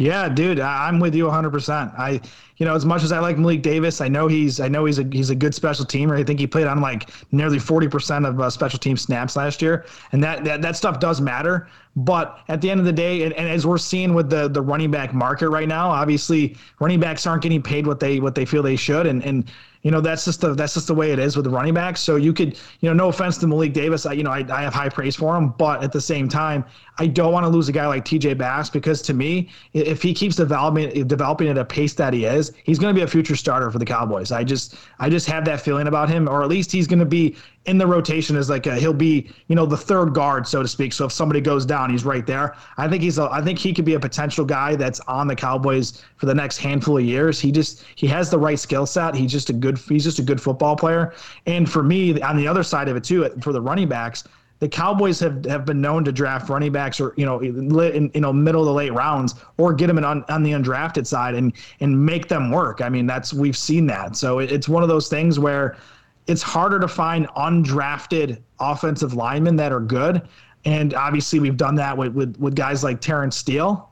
Yeah, dude, I'm with you one hundred percent. I, you know, as much as I like Malik Davis, I know he's, I know he's a he's a good special teamer. I think he played on like nearly forty percent of uh, special team snaps last year, and that, that that stuff does matter. But at the end of the day, and, and as we're seeing with the the running back market right now, obviously running backs aren't getting paid what they what they feel they should, and and. You know, that's just the that's just the way it is with the running backs. So you could, you know, no offense to Malik Davis, I, you know, I, I have high praise for him, but at the same time, I don't want to lose a guy like T J Bass because to me, if he keeps developing developing at a pace that he is, he's going to be a future starter for the Cowboys. I just I just have that feeling about him, or at least he's going to be in the rotation as like a, he'll be, you know, the third guard, so to speak. So if somebody goes down, he's right there. I think he's a, I think he could be a potential guy that's on the Cowboys for the next handful of years. He just he has the right skill set. He's just a good. He's just a good football player. And for me, on the other side of it too, for the running backs, the Cowboys have, have been known to draft running backs, or you know, in, you know, middle to late rounds, or get them in on, on the undrafted side and and make them work. I mean, that's we've seen that. So it, it's one of those things where it's harder to find undrafted offensive linemen that are good. And obviously, we've done that with with, with guys like Terrence Steele.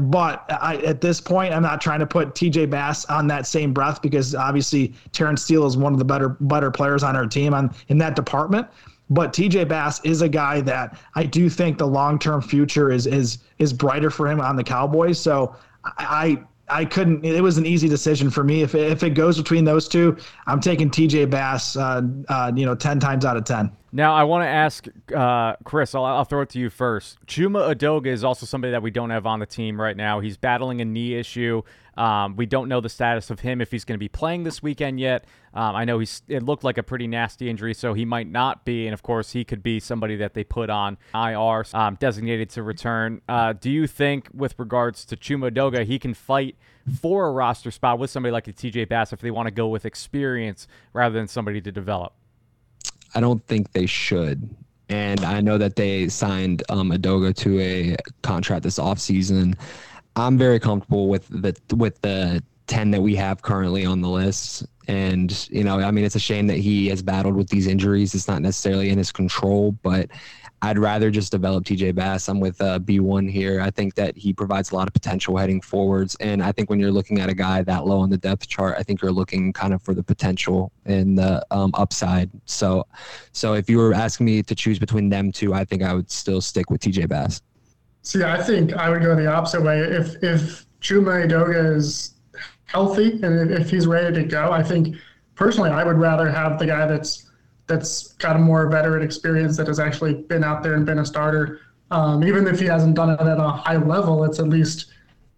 But I, at this point, I'm not trying to put T J Bass on that same breath because obviously Terrence Steele is one of the better better players on our team on in that department. But T J Bass is a guy that I do think the long-term future is is is brighter for him on the Cowboys. So I I, I couldn't. It was an easy decision for me. If if it goes between those two, I'm taking T J Bass. Uh, uh, you know, ten times out of ten. Now, I want to ask uh, Chris, I'll, I'll throw it to you first. Chuma Edoga is also somebody that we don't have on the team right now. He's battling a knee issue. Um, we don't know the status of him, if he's going to be playing this weekend yet. Um, I know he's. It looked like a pretty nasty injury, so he might not be. And, of course, he could be somebody that they put on I R, um, designated to return. Uh, do you think, with regards to Chuma Edoga, he can fight for a roster spot with somebody like a T J Bass if they want to go with experience rather than somebody to develop? I don't think they should. And I know that they signed um, Edoga to a contract this offseason. I'm very comfortable with the with the ten that we have currently on the list. And, you know, I mean, it's a shame that he has battled with these injuries. It's not necessarily in his control, but I'd rather just develop T J Bass. I'm with uh, B one here. I think that he provides a lot of potential heading forwards. And I think when you're looking at a guy that low on the depth chart, I think you're looking kind of for the potential and the um, upside. So, so if you were asking me to choose between them two, I think I would still stick with T J Bass. See, I think I would go the opposite way. If, if Chuma Edoga is healthy and if he's ready to go, I think personally, I would rather have the guy that's that's got a more veteran experience, that has actually been out there and been a starter. Um, even if he hasn't done it at a high level, it's at least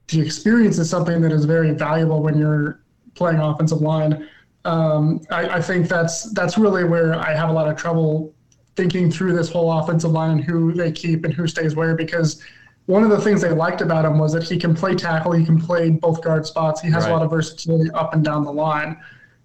the experience is something that is very valuable when you're playing offensive line. Um, I, I think that's that's really where I have a lot of trouble thinking through this whole offensive line and who they keep and who stays where, because one of the things they liked about him was that he can play tackle, he can play both guard spots, he has right. a lot of versatility up and down the line.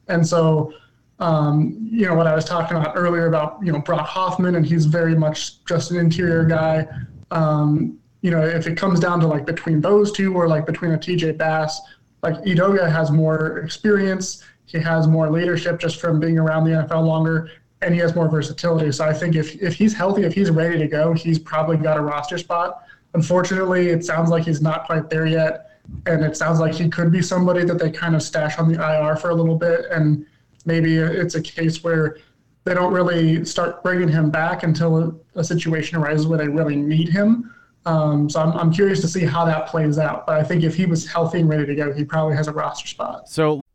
And so, um, you know, what I was talking about earlier about, you know, Brock Hoffman, and he's very much just an interior guy. Um, you know, if it comes down to like between those two or like between a T J Bass, like Edoga has more experience, he has more leadership just from being around the N F L longer, and he has more versatility. So I think if if he's healthy, if he's ready to go, he's probably got a roster spot. Unfortunately, it sounds like he's not quite there yet, and it sounds like he could be somebody that they kind of stash on the I R for a little bit, and maybe it's a case where they don't really start bringing him back until a situation arises where they really need him. Um, so I'm I'm curious to see how that plays out. But I think if he was healthy and ready to go, he probably has a roster spot. So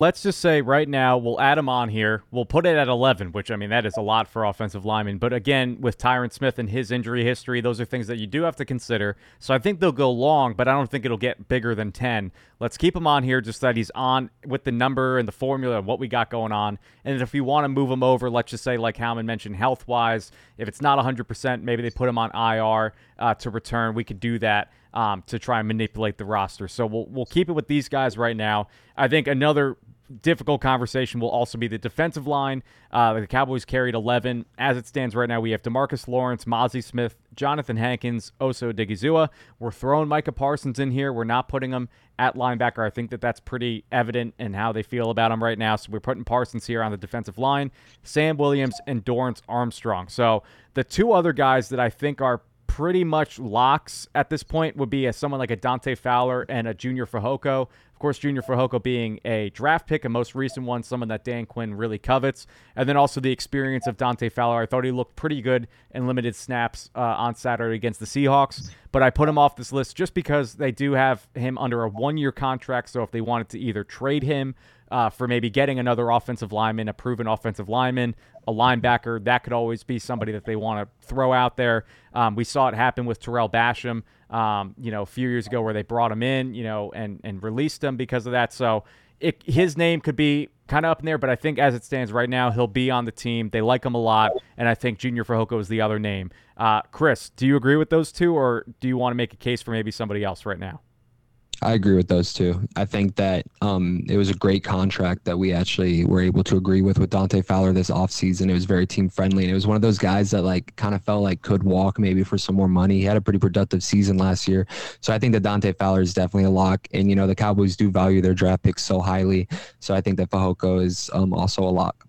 Let's just say right now, we'll add him on here. We'll put it at eleven, which, I mean, that is a lot for offensive linemen. But again, with Tyron Smith and his injury history, those are things that you do have to consider. So I think they'll go long, but I don't think it'll get bigger than ten. Let's keep him on here just that he's on with the number and the formula and what we got going on. And if we want to move him over, let's just say, like Howman mentioned, health-wise, if it's not one hundred percent, maybe they put him on I R uh, to return. We could do that. Um, to try and manipulate the roster. So we'll we'll keep it with these guys right now. I think another difficult conversation will also be the defensive line. Uh, the Cowboys carried eleven. As it stands right now, we have DeMarcus Lawrence, Mozzie Smith, Jonathan Hankins, Oso Digizua. We're throwing Micah Parsons in here. We're not putting him at linebacker. I think that that's pretty evident in how they feel about him right now. So we're putting Parsons here on the defensive line, Sam Williams, and Dorrance Armstrong. So the two other guys that I think are pretty much locks at this point would be a, someone like a Dante Fowler and a Junior Fahoko. Of course, Junior Fahoko being a draft pick, a most recent one, someone that Dan Quinn really covets. And then also the experience of Dante Fowler. I thought he looked pretty good in limited snaps uh, on Saturday against the Seahawks. But I put him off this list just because they do have him under a one-year contract. So if they wanted to either trade him uh, for maybe getting another offensive lineman, a proven offensive lineman, a linebacker, that could always be somebody that they want to throw out there. Um, we saw it happen with Terrell Basham. Um, you know, a few years ago where they brought him in, you know, and, and released him because of that. So it, his name could be kind of up in there, but I think as it stands right now, he'll be on the team. They like him a lot, and I think Junior Fahoko is the other name. Uh, Chris, do you agree with those two, or do you want to make a case for maybe somebody else right now? I agree with those two. I think that um, it was a great contract that we actually were able to agree with with Dante Fowler this offseason. It was very team-friendly, and it was one of those guys that like kind of felt like could walk maybe for some more money. He had a pretty productive season last year. So I think that Dante Fowler is definitely a lock, and you know the Cowboys do value their draft picks so highly. So I think that Fehoko is um, also a lock.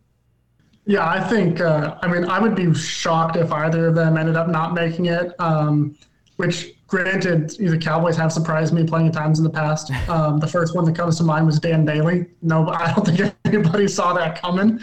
Yeah, I think uh, – I mean, I would be shocked if either of them ended up not making it, um, which – granted, the Cowboys have surprised me plenty of times in the past. Um, the first one that comes to mind was Dan Bailey. No, I don't think anybody saw that coming.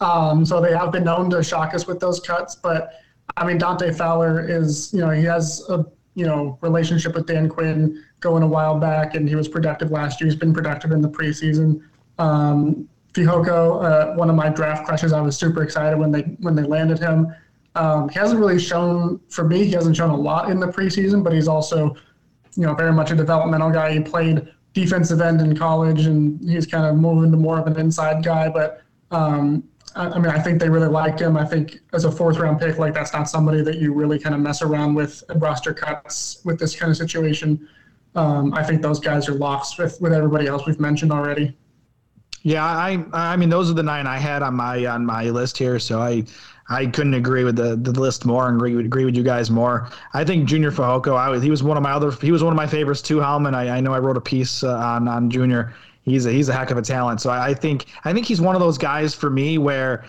Um, so they have been known to shock us with those cuts. But, I mean, Dante Fowler is, you know, he has a, you know, relationship with Dan Quinn going a while back, and he was productive last year. He's been productive in the preseason. Um, Fehoko, uh, one of my draft crushes, I was super excited when they when they landed him. Um, he hasn't really shown, for me, he hasn't shown a lot in the preseason, but he's also, you know, very much a developmental guy. He played defensive end in college, and he's kind of moving to more of an inside guy. But Um, I, I mean, I think they really like him. I think as a fourth round pick, like that's not somebody that you really kind of mess around with at roster cuts with this kind of situation. Um, I think those guys are locks with, with everybody else we've mentioned already. Yeah, I I mean those are the nine I had on my on my list here, so I I couldn't agree with the, the list more and agree, agree with you guys more. I think Junior Fahoko, I he was one of my other he was one of my favorites too, Howman. I, I know I wrote a piece uh, on on Junior. He's a, he's a heck of a talent. So I, I think I think he's one of those guys for me where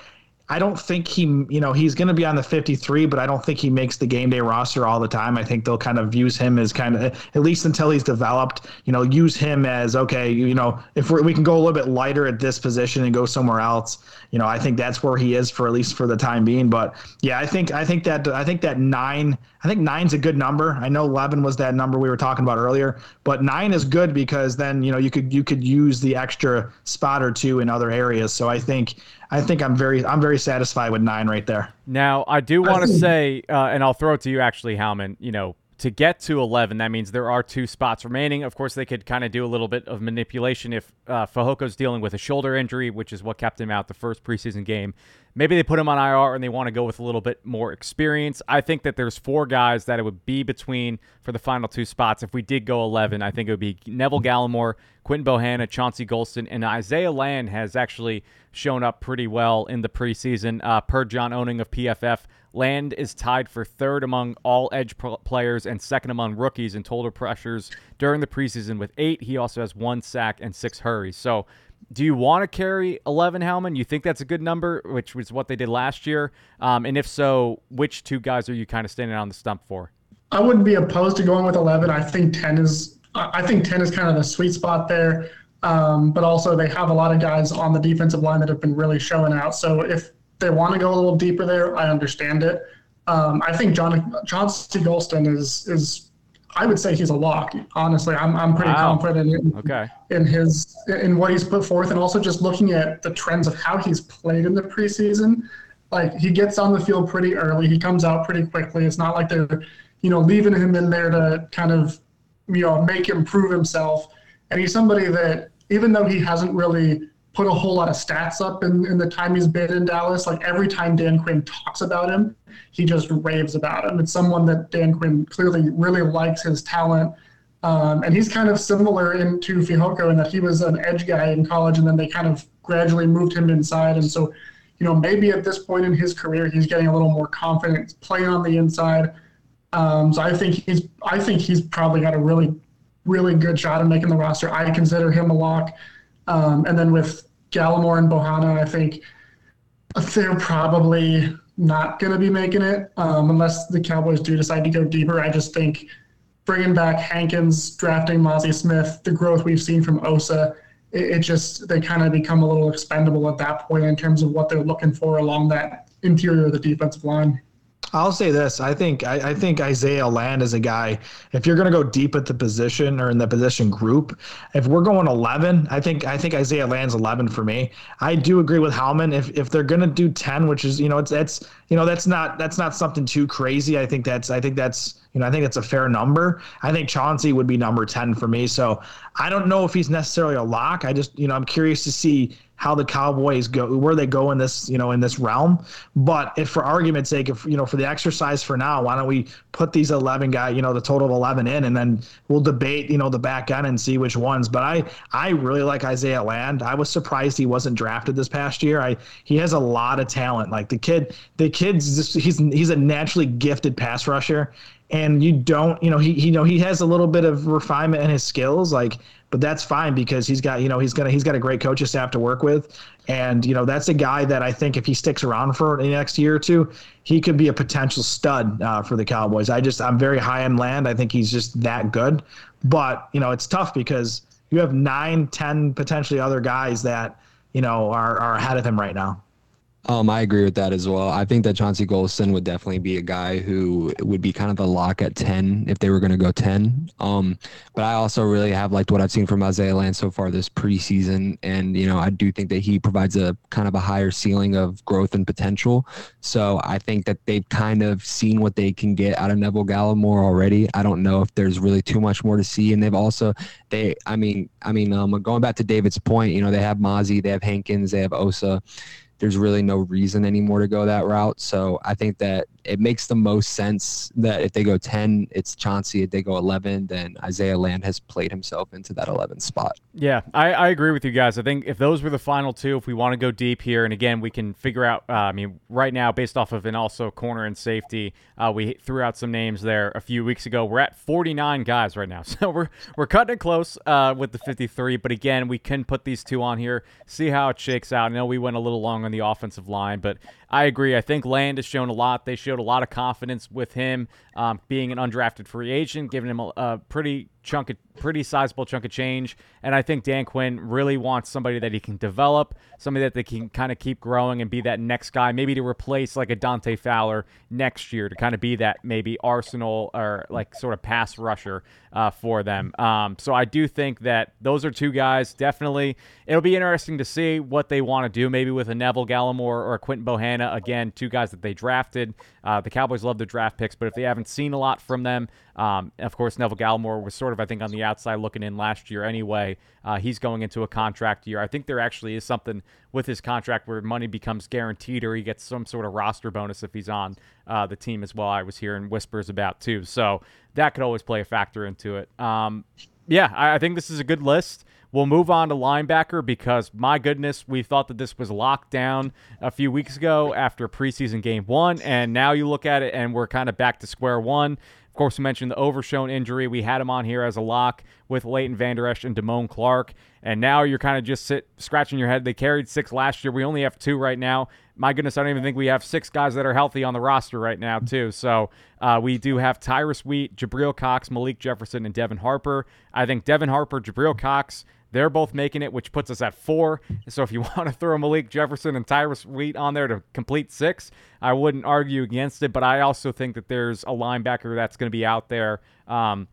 I don't think he, you know, he's going to be on the fifty-three, but I don't think he makes the game day roster all the time. I think they'll kind of use him as kind of, at least until he's developed, you know, use him as, okay, you know, if we're, we can go a little bit lighter at this position and go somewhere else, you know, I think that's where he is for at least for the time being. But yeah, I think, I think that, I think that nine, I think nine's a good number. I know eleven was that number we were talking about earlier, but nine is good because then, you know, you could, you could use the extra spot or two in other areas. So I think, I think I'm very I'm very satisfied with nine right there. Now, I do want to say, uh, and I'll throw it to you actually, Howman, you know, to get to eleven, that means there are two spots remaining. Of course, they could kind of do a little bit of manipulation if uh, Fajoko's dealing with a shoulder injury, which is what kept him out the first preseason game. Maybe they put him on I R and they want to go with a little bit more experience. I think that there's four guys that it would be between for the final two spots. If we did go eleven, I think it would be Neville Gallimore, Quentin Bohanna, Chauncey Golston, and Isaiah Land has actually shown up pretty well in the preseason. Uh, per John Oening of P F F, Land is tied for third among all edge pro- players and second among rookies in total pressures during the preseason with eight. He also has one sack and six hurries. So do you want to carry eleven, Howman? You think that's a good number, which was what they did last year? Um, and if so, which two guys are you kind of standing on the stump for? I wouldn't be opposed to going with eleven. I think ten is I think ten is kind of the sweet spot there. Um, but also they have a lot of guys on the defensive line that have been really showing out. So if they want to go a little deeper there, I understand it. Um, I think John John C. Golston is is. I would say he's a lock. Honestly, I'm I'm pretty wow. confident in, okay. in his in what he's put forth, and also just looking at the trends of how he's played in the preseason. Like he gets on the field pretty early, he comes out pretty quickly. It's not like they're, you know, leaving him in there to kind of, you know, make him prove himself. And he's somebody that, even though he hasn't really put a whole lot of stats up in, in the time he's been in Dallas, like every time Dan Quinn talks about him, he just raves about him. It's someone that Dan Quinn clearly really likes his talent. Um, and he's kind of similar in, to Fehoko in that he was an edge guy in college, and then they kind of gradually moved him inside. And so, you know, maybe at this point in his career, he's getting a little more confident playing on the inside. Um, so I think he's, I think he's probably got a really, really good shot at making the roster. I consider him a lock. Um, and then with Gallimore and Bohanna, I think they're probably not going to be making it um, unless the Cowboys do decide to go deeper. I just think bringing back Hankins, drafting Mozzie Smith, the growth we've seen from Osa, it, it just, they kind of become a little expendable at that point in terms of what they're looking for along that interior of the defensive line. I'll say this. I think I, I think Isaiah Land is a guy, if you're going to go deep at the position or in the position group, if we're going eleven, I think I think Isaiah Land's eleven for me. I do agree with Howman. If if they're going to do ten, which is, you know, it's that's, you know, that's not that's not something too crazy. I think that's I think that's You know, I think that's a fair number. I think Chauncey would be number ten for me. So I don't know if he's necessarily a lock. I just, you know, I'm curious to see how the Cowboys go, where they go in this, you know, in this realm. But if for argument's sake, if, you know, for the exercise for now, why don't we put these eleven guys, you know, the total of eleven in, and then we'll debate, you know, the back end and see which ones. But I, I really like Isaiah Land. I was surprised he wasn't drafted this past year. I, he has a lot of talent. Like the kid, the kid's just, he's, he's a naturally gifted pass rusher. And you don't, you know, he, you know, he has a little bit of refinement in his skills, like, but that's fine because he's got, you know, he's gonna, he's got a great coaching staff to work with, and you know, that's a guy that I think if he sticks around for the next year or two, he could be a potential stud uh, for the Cowboys. I just, I'm very high on Land. I think he's just that good, but you know, it's tough because you have nine, ten potentially other guys that you know are are ahead of him right now. Um, I agree with that as well. I think that Chauncey Golston would definitely be a guy who would be kind of the lock at ten if they were going to go ten. Um, but I also really have liked what I've seen from Isaiah Land so far this preseason. And, you know, I do think that he provides a kind of a higher ceiling of growth and potential. So I think that they've kind of seen what they can get out of Neville Gallimore already. I don't know if there's really too much more to see. And they've also, they, I mean, I mean, um, going back to David's point, you know, they have Mazi, they have Hankins, they have Osa. There's really no reason anymore to go that route. So I think that it makes the most sense that if they go ten, it's Chauncey. If they go eleven, then Isaiah Land has played himself into that eleven spot. Yeah, I, I agree with you guys. I think if those were the final two, if we want to go deep here, and again, we can figure out, uh, I mean, right now, based off of an also corner and safety, uh, we threw out some names there a few weeks ago. We're at forty-nine guys right now. So we're we're cutting it close uh, with the fifty-three. But again, we can put these two on here, see how it shakes out. I know we went a little long on the offensive line, but I agree. I think Land has shown a lot. They showed a lot of confidence with him um, being an undrafted free agent, giving him a, a pretty chunk of, pretty sizable chunk of change. And I think Dan Quinn really wants somebody that he can develop, somebody that they can kind of keep growing and be that next guy, maybe to replace like a Dante Fowler next year, to kind of be that maybe Arsenal or like sort of pass rusher uh, for them. Um, so I do think that those are two guys. Definitely, it'll be interesting to see what they want to do, maybe with a Neville Gallimore or a Quentin Bohanna. Again, two guys that they drafted. Uh, the Cowboys love their draft picks, but if they haven't seen a lot from them, um, of course, Neville Gallimore was sort of, I think, on the outside looking in last year anyway. Uh, he's going into a contract year. I think there actually is something with his contract where money becomes guaranteed, or he gets some sort of roster bonus if he's on uh, the team as well. I was hearing whispers about too. So that could always play a factor into it. Um, yeah, I, I think this is a good list. We'll move on to linebacker because, my goodness, we thought that this was locked down a few weeks ago after preseason game one, and now you look at it and we're kind of back to square one. Of course, we mentioned the Overshown injury. We had him on here as a lock with Leighton Vander Esch and Damone Clark, and now you're kind of just sit, scratching your head. They carried six last year. We only have two right now. My goodness, I don't even think we have six guys that are healthy on the roster right now, too. So uh, we do have Tyrus Wheat, Jabril Cox, Malik Jefferson, and Devin Harper. I think Devin Harper, Jabril Cox, they're both making it, which puts us at four. So if you want to throw Malik Jefferson and Tyrus Wheat on there to complete six, I wouldn't argue against it. But I also think that there's a linebacker that's going to be out there, um,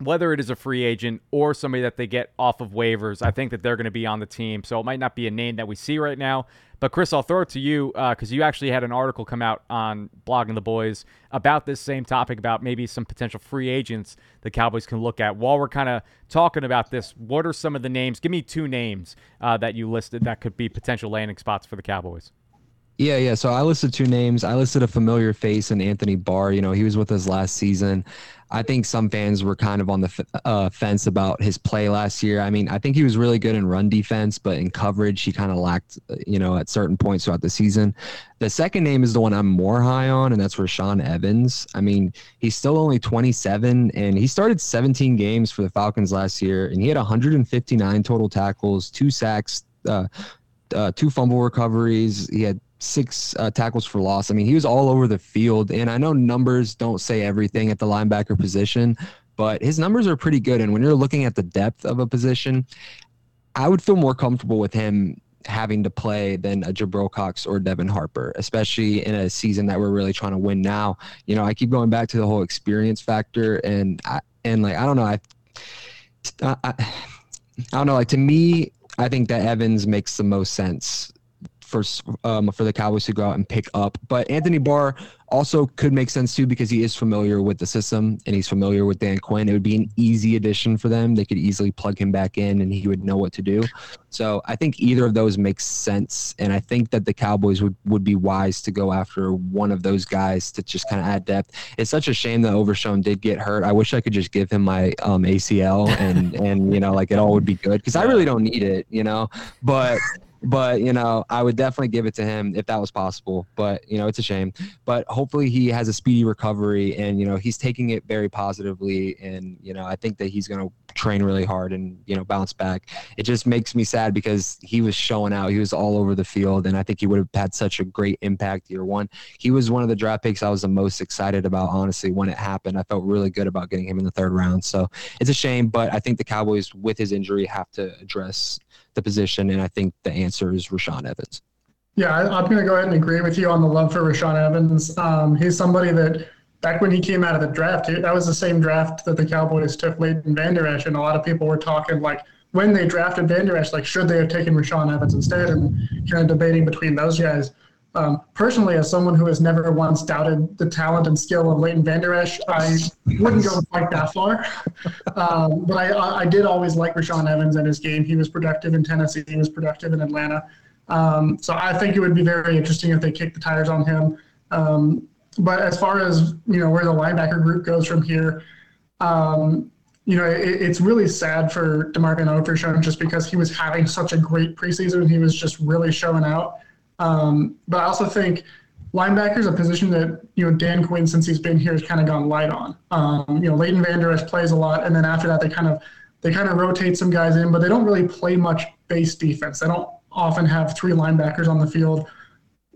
whether it is a free agent or somebody that they get off of waivers. I think that they're going to be on the team. So it might not be a name that we see right now. But, Chris, I'll throw it to you because uh, you actually had an article come out on Blogging the Boys about this same topic, about maybe some potential free agents the Cowboys can look at. While we're kind of talking about this, what are some of the names? Give me two names uh, that you listed that could be potential landing spots for the Cowboys. Yeah, yeah. So I listed two names. I listed a familiar face in Anthony Barr. You know, he was with us last season. I think some fans were kind of on the f- uh, fence about his play last year. I mean, I think he was really good in run defense, but in coverage, he kind of lacked, you know, at certain points throughout the season. The second name is the one I'm more high on, and that's Rashaan Evans. I mean, he's still only twenty-seven, and he started seventeen games for the Falcons last year, and he had one hundred fifty-nine total tackles, two sacks, uh, uh, two fumble recoveries. He had six uh, tackles for loss. I mean, he was all over the field, and I know numbers don't say everything at the linebacker position, but his numbers are pretty good. And when you're looking at the depth of a position, I would feel more comfortable with him having to play than a Jabril Cox or Devin Harper, especially in a season that we're really trying to win now. You know, I keep going back to the whole experience factor, and I, and like, I don't know, I, I, I don't know, like, to me, I think that Evans makes the most sense for um, for the Cowboys to go out and pick up. But Anthony Barr also could make sense too, because he is familiar with the system and he's familiar with Dan Quinn. It would be an easy addition for them. They could easily plug him back in and he would know what to do. So I think either of those makes sense, and I think that the Cowboys would, would be wise to go after one of those guys to just kind of add depth. It's such a shame that Overshown did get hurt. I wish I could just give him my um, A C L and, and, you know, like, it all would be good, because I really don't need it, you know. But But, you know, I would definitely give it to him if that was possible. But, you know, it's a shame. But hopefully he has a speedy recovery, and, you know, he's taking it very positively. And, you know, I think that he's going to train really hard and, you know, bounce back. It just makes me sad because he was showing out. He was all over the field, and I think he would have had such a great impact year one. He was one of the draft picks I was the most excited about, honestly, when it happened. I felt really good about getting him in the third round. So it's a shame, but I think the Cowboys, with his injury, have to address the position, and I think the answer is Rashaan Evans. Yeah, I, I'm going to go ahead and agree with you on the love for Rashaan Evans. Um, he's somebody that back when he came out of the draft, that was the same draft that the Cowboys took Leighton Vander Esch, and a lot of people were talking like, when they drafted Vander Esch, like, should they have taken Rashaan Evans instead, and kind of debating between those guys. Um, personally, as someone who has never once doubted the talent and skill of Leighton Vander Esch, I wouldn't go with Mike that far. Um, but I, I did always like Rashaan Evans in his game. He was productive in Tennessee. He was productive in Atlanta. Um, so I think it would be very interesting if they kicked the tires on him. Um, but as far as, you know, where the linebacker group goes from here, um, you know, it, it's really sad for DeMarco Overshown just because he was having such a great preseason. He was just really showing out. Um, but I also think linebacker is a position that, you know, Dan Quinn, since he's been here, has kind of gone light on. Um, you know, Leighton Vander Esch plays a lot, and then after that, they kind of they kind of rotate some guys in, but they don't really play much base defense. They don't often have three linebackers on the field.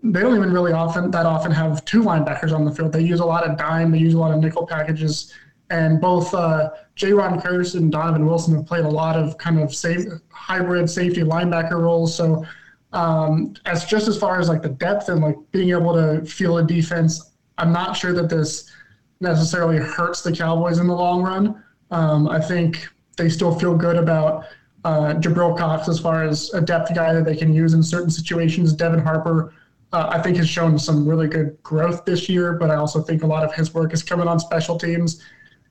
They don't even really often that often have two linebackers on the field. They use a lot of dime. They use a lot of nickel packages. And both uh, Jaron Kearse and Donovan Wilson have played a lot of kind of safe, hybrid safety linebacker roles. So um, as just as far as like the depth and like being able to field a defense, I'm not sure that this necessarily hurts the Cowboys in the long run. Um, I think they still feel good about uh, Jabril Cox as far as a depth guy that they can use in certain situations. Devin Harper, uh, I think, has shown some really good growth this year, but I also think a lot of his work is coming on special teams.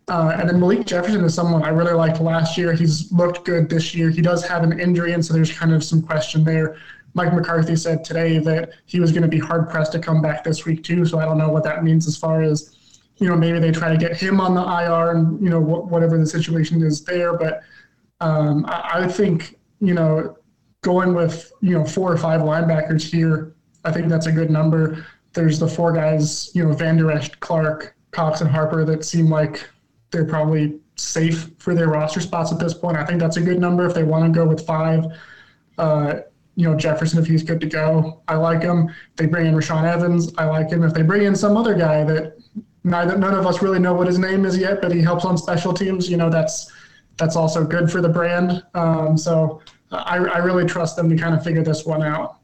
Uh, and then Malik Jefferson is someone I really liked last year. He's looked good this year. He does have an injury, and so there's kind of some question there. Mike McCarthy said today that he was going to be hard-pressed to come back this week too, so I don't know what that means as far as, you know, maybe they try to get him on the I R and, you know, wh- whatever the situation is there. But um, I-, I think, you know, going with, you know, four or five linebackers here, I think that's a good number. There's the four guys, you know, Vander Esch, Clark, Cox, and Harper that seem like they're probably safe for their roster spots at this point. I think that's a good number if they want to go with five. Uh, you know, Jefferson, if he's good to go, I like him. If they bring in Rashaan Evans, I like him. If they bring in some other guy that neither none of us really know what his name is yet, but he helps on special teams, you know, that's that's also good for the brand. Um, so I, I really trust them to kind of figure this one out.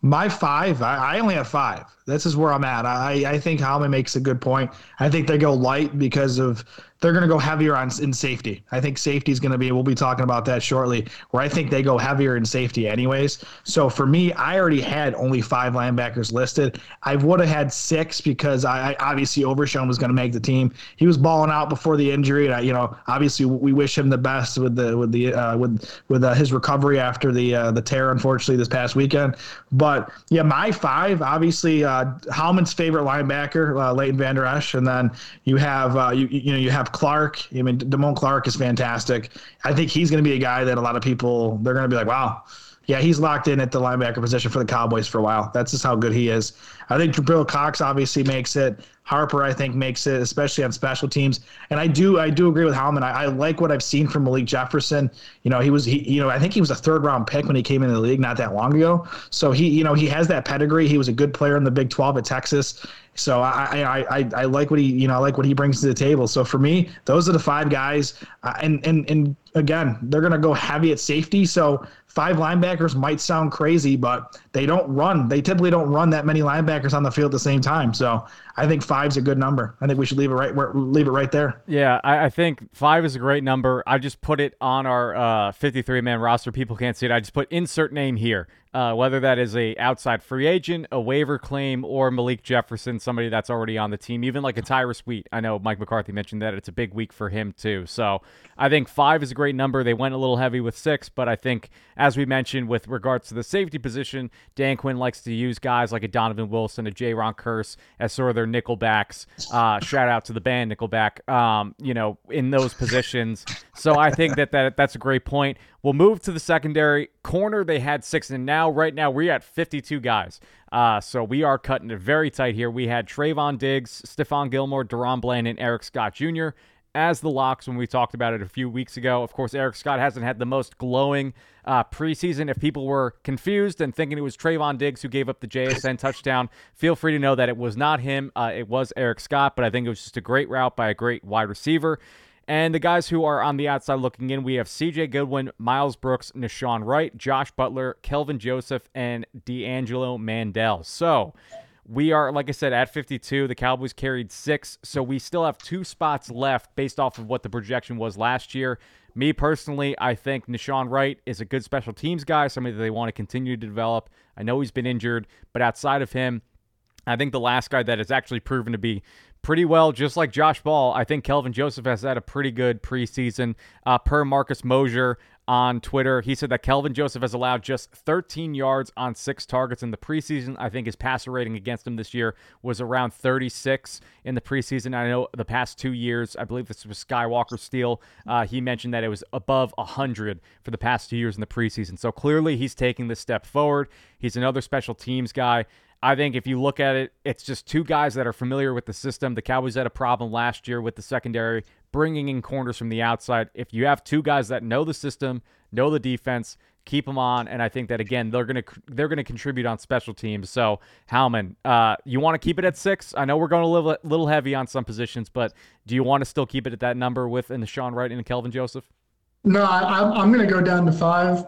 My five, I, I only have five. This is where I'm at. I, I think Howman makes a good point. I think they go light because of they're going to go heavier on in safety. I think safety is going to be, we'll be talking about that shortly, where I think they go heavier in safety anyways. So for me, I already had only five linebackers listed. I would have had six because I, I obviously Overshown was going to make the team. He was balling out before the injury, and I, you know, obviously we wish him the best with the with the uh, with with uh, his recovery after the uh, the tear, unfortunately, this past weekend. But yeah, my five, obviously uh, Howman's favorite linebacker, uh, Leighton Vander Esch, and then you have uh, you you know you have Clark. I mean, Damone Clark is fantastic. I think he's going to be a guy that a lot of people, they're going to be like, wow, yeah, he's locked in at the linebacker position for the Cowboys for a while. That's just how good he is. I think Jabril Cox obviously makes it. Harper, I think, makes it, especially on special teams. And I do, I do agree with Howman. I, I like what I've seen from Malik Jefferson. You know, he was, he, you know, I think he was a third round pick when he came into the league not that long ago. So he, you know, he has that pedigree. He was a good player in the Big twelve at Texas. So I, I, I, I like what he, you know, I like what he brings to the table. So for me, those are the five guys. Uh, and and and again, they're gonna go heavy at safety. So five linebackers might sound crazy, but they don't run. They typically don't run that many linebackers on the field at the same time. So I think five's a good number. I think we should leave it right where, leave it right there. Yeah, I, I think five is a great number. I just put it on our uh, fifty-three man roster. People can't see it. I just put insert name here, uh, whether that is a outside free agent, a waiver claim, or Malik Jefferson, somebody that's already on the team, even like a Tyrus Wheat. I know Mike McCarthy mentioned that it's a big week for him too. So I think five is a great number. They went a little heavy with six, but I think, as we mentioned, with regards to the safety position, Dan Quinn likes to use guys like a Donovan Wilson, a Jaron Kearse as sort of their nickelbacks. Uh, shout out to the band Nickelback, um, you know, in those positions. So I think that, that that's a great point. We'll move to the secondary. Corner, they had six, and now right now we're at fifty-two guys. Uh, so we are cutting it very tight here. We had Trayvon Diggs, Stephon Gilmore, Deron Bland, and Eric Scott Junior as the locks when we talked about it a few weeks ago. Of course, Eric Scott hasn't had the most glowing uh, preseason. If people were confused and thinking it was Trayvon Diggs who gave up the J S N touchdown, feel free to know that it was not him. Uh, it was Eric Scott, but I think it was just a great route by a great wide receiver. And the guys who are on the outside looking in, we have C J Goodwin, Miles Brooks, Nashawn Wright, Josh Butler, Kelvin Joseph, and D'Angelo Mandel. So we are, like I said, at fifty-two. The Cowboys carried six, so we still have two spots left based off of what the projection was last year. Me personally, I think Nashawn Wright is a good special teams guy, somebody that they want to continue to develop. I know he's been injured, but outside of him, I think the last guy that has actually proven to be pretty well, just like Josh Ball, I think Kelvin Joseph has had a pretty good preseason. Uh, per Marcus Mosier on Twitter, he said that Kelvin Joseph has allowed just thirteen yards on six targets in the preseason. I think his passer rating against him this year was around thirty-six in the preseason. I know the past two years, I believe this was Skywalker Steele, uh, he mentioned that it was above one hundred for the past two years in the preseason. So clearly he's taking this step forward. He's another special teams guy. I think if you look at it, it's just two guys that are familiar with the system. The Cowboys had a problem last year with the secondary, bringing in corners from the outside. If you have two guys that know the system, know the defense, keep them on, and I think that, again, they're going to they're going to contribute on special teams. So, Howman, uh, you want to keep it at six? I know we're going a little, little heavy on some positions, but do you want to still keep it at that number with Nashawn Wright and Kelvin Joseph? No, I, I'm going to go down to five.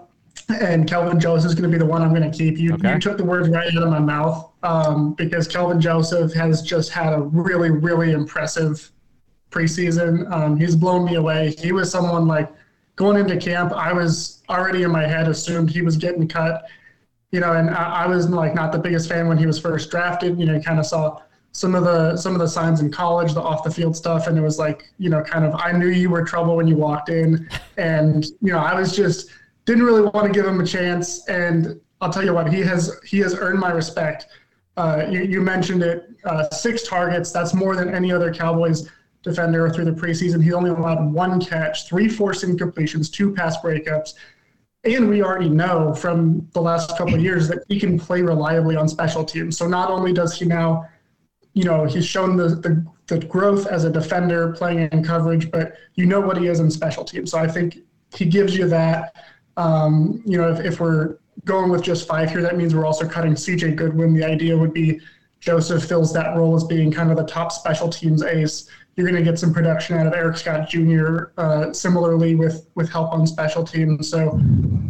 And Kelvin Joseph is going to be the one I'm going to keep. You okay. You took the words right out of my mouth um, because Kelvin Joseph has just had a really, really impressive preseason. Um, he's blown me away. He was someone like going into camp, I was already in my head assumed he was getting cut, you know, and I, I was like not the biggest fan when he was first drafted. You know, you kind of saw some of the some of the signs in college, the off the field stuff, and it was like, you know, kind of I knew you were trouble when you walked in, and you know, I was just. Didn't really want to give him a chance, and I'll tell you what, he has he has earned my respect. Uh, you, you mentioned it, uh, six targets. That's more than any other Cowboys defender through the preseason. He only allowed one catch, three forced incompletions, two pass breakups, and we already know from the last couple of years that he can play reliably on special teams. So not only does he now, you know, he's shown the the, the growth as a defender playing in coverage, but you know what he is in special teams. So I think he gives you that. Um, you know, if, if we're going with just five here, that means we're also cutting C J Goodwin. The idea would be Joseph fills that role as being kind of the top special teams ace. You're going to get some production out of Eric Scott Junior, uh, similarly with, with help on special teams. So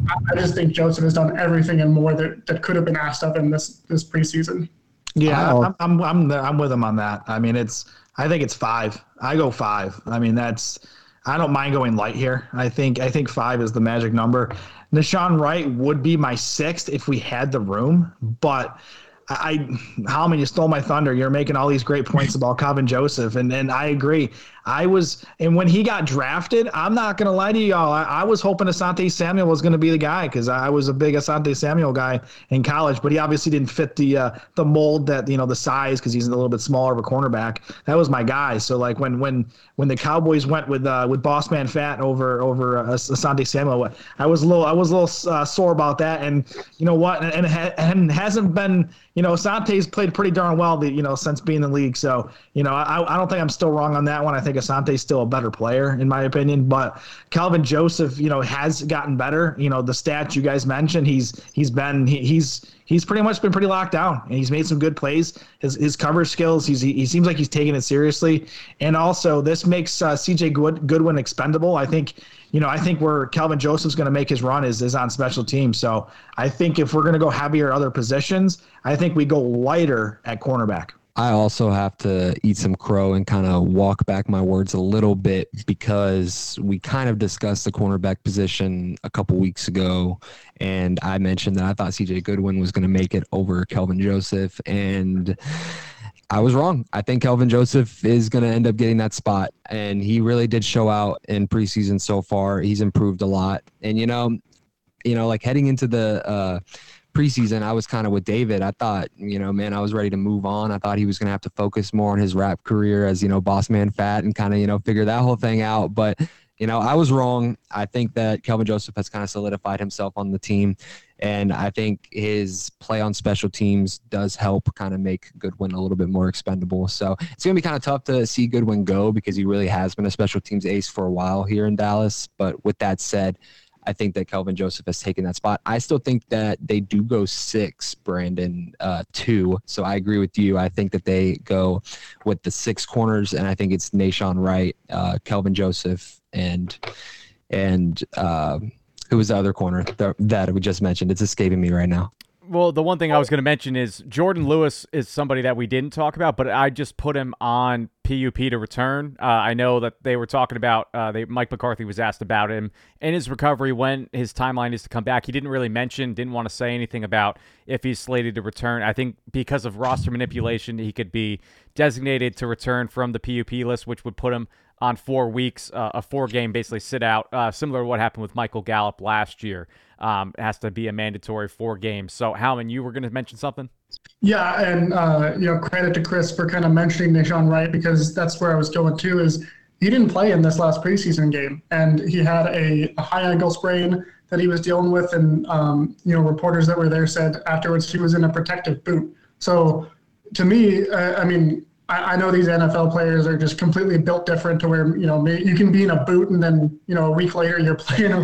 I, I just think Joseph has done everything and more that, that could have been asked of him this, this preseason. Yeah, I'm, I'm, I'm, the, I'm with him on that. I mean, it's, I think it's five. I go five. I mean, that's, I don't mind going light here. I think I think five is the magic number. Nashawn Wright would be my sixth if we had the room, but I, I Howman, you stole my thunder. You're making all these great points about Kelvin Joseph, and, and I agree. I was, and when he got drafted, I'm not going to lie to y'all, I, I was hoping Asante Samuel was going to be the guy because I was a big Asante Samuel guy in college, but he obviously didn't fit the uh, the mold that, you know, the size because he's a little bit smaller of a cornerback. That was my guy. So, like, when when, when the Cowboys went with uh, with Boss Man Fat over over uh, Asante Samuel, I was a little, I was a little uh, sore about that. And you know what? And, and, ha- and hasn't been, you know, Asante's played pretty darn well, the, you know, since being in the league. So, you know, I, I don't think I'm still wrong on that one. I think Asante's still a better player, in my opinion. But Kelvin Joseph, you know, has gotten better. You know, the stats you guys mentioned, he's he's been he, he's he's pretty much been pretty locked down, and he's made some good plays. His his coverage skills, he's he, he seems like he's taking it seriously. And also, this makes uh, C J Good, Goodwin expendable. I think, you know, I think where Kelvin Joseph's going to make his run is is on special teams. So I think if we're going to go heavier other positions, I think we go lighter at cornerback. I also have to eat some crow and kind of walk back my words a little bit because we kind of discussed the cornerback position a couple weeks ago, and I mentioned that I thought C J Goodwin was going to make it over Kelvin Joseph, and I was wrong. I think Kelvin Joseph is going to end up getting that spot, and he really did show out in preseason so far. He's improved a lot, and, you know, you know, like heading into the uh, – preseason, I was kind of with David. I thought, you know, man, I was ready to move on. I thought he was going to have to focus more on his rap career as, you know, Boss Man Fat and kind of, you know, figure that whole thing out. But, you know, I was wrong. I think that Kelvin Joseph has kind of solidified himself on the team. And I think his play on special teams does help kind of make Goodwin a little bit more expendable. So it's going to be kind of tough to see Goodwin go because he really has been a special teams ace for a while here in Dallas. But with that said, I think that Kelvin Joseph has taken that spot. I still think that they do go six, Brandon, uh, two. So I agree with you. I think that they go with the six corners, and I think it's Nahshon Wright, uh, Kelvin Joseph, and and uh, who was the other corner th- that we just mentioned? It's escaping me right now. Well, the one thing I was going to mention is Jordan Lewis is somebody that we didn't talk about, but I just put him on P U P to return. Uh, I know that they were talking about, uh, they, Mike McCarthy was asked about him and his recovery, when his timeline is to come back. He didn't really mention, didn't want to say anything about if he's slated to return. I think because of roster manipulation, he could be designated to return from the P U P list, which would put him on four weeks, uh, a four-game basically sit out, uh, similar to what happened with Michael Gallup last year. Um, it has to be a mandatory four games. So, Howman, you were going to mention something? Yeah, and uh, you know, credit to Chris for kind of mentioning Nahshon Wright, because that's where I was going to, is he didn't play in this last preseason game, and he had a, a high ankle sprain that he was dealing with, and um, you know, reporters that were there said afterwards he was in a protective boot. So, to me, uh, I mean, I know these N F L players are just completely built different, to where, you know, you can be in a boot and then, you know, a week later you're playing a,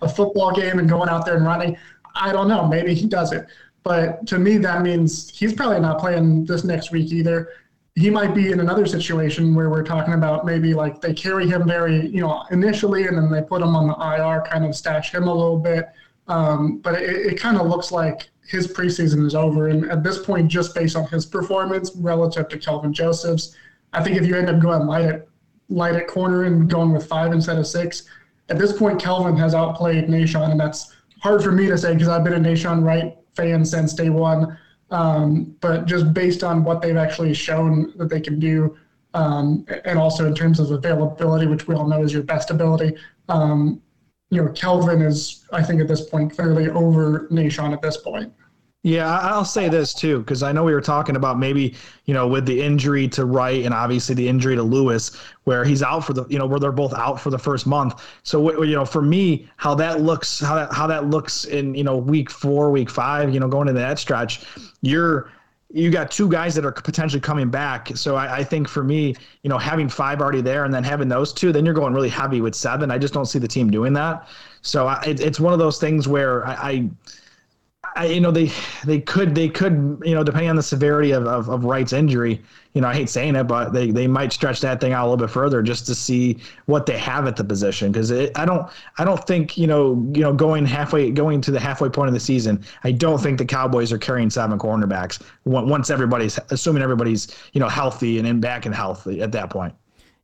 a football game and going out there and running. I don't know. Maybe he doesn't. But to me, that means he's probably not playing this next week either. He might be in another situation where we're talking about maybe like they carry him very, you know, initially, and then they put him on the I R, kind of stash him a little bit. Um, but it, it kind of looks like his preseason is over. And at this point, just based on his performance relative to Kelvin Joseph's, I think if you end up going light at, light at corner and going with five instead of six, at this point, Kelvin has outplayed Nahshon, and that's hard for me to say because I've been a Nahshon Wright fan since day one. Um, but just based on what they've actually shown that they can do, um, and also in terms of availability, which we all know is your best ability, um, you know, Kelvin is, I think at this point, clearly over Nahshon at this point. Yeah, I'll say this too, because I know we were talking about maybe, you know, with the injury to Wright and obviously the injury to Lewis, where he's out for the, you know, where they're both out for the first month. So, you know, for me, how that looks, how that, how that looks in, you know, week four, week five, you know, going into that stretch, you're, you got two guys that are potentially coming back. So I, I think for me, you know, having five already there and then having those two, then you're going really heavy with seven. I just don't see the team doing that. So I, it, it's one of those things where I, I, I, you know, they, they could, they could, you know, depending on the severity of, of, of Wright's injury, you know, I hate saying it, but they, they might stretch that thing out a little bit further just to see what they have at the position. Cause it, I don't, I don't think, you know, you know, going halfway, going to the halfway point of the season, I don't think the Cowboys are carrying seven cornerbacks once everybody's, assuming everybody's, you know, healthy and in back and healthy at that point.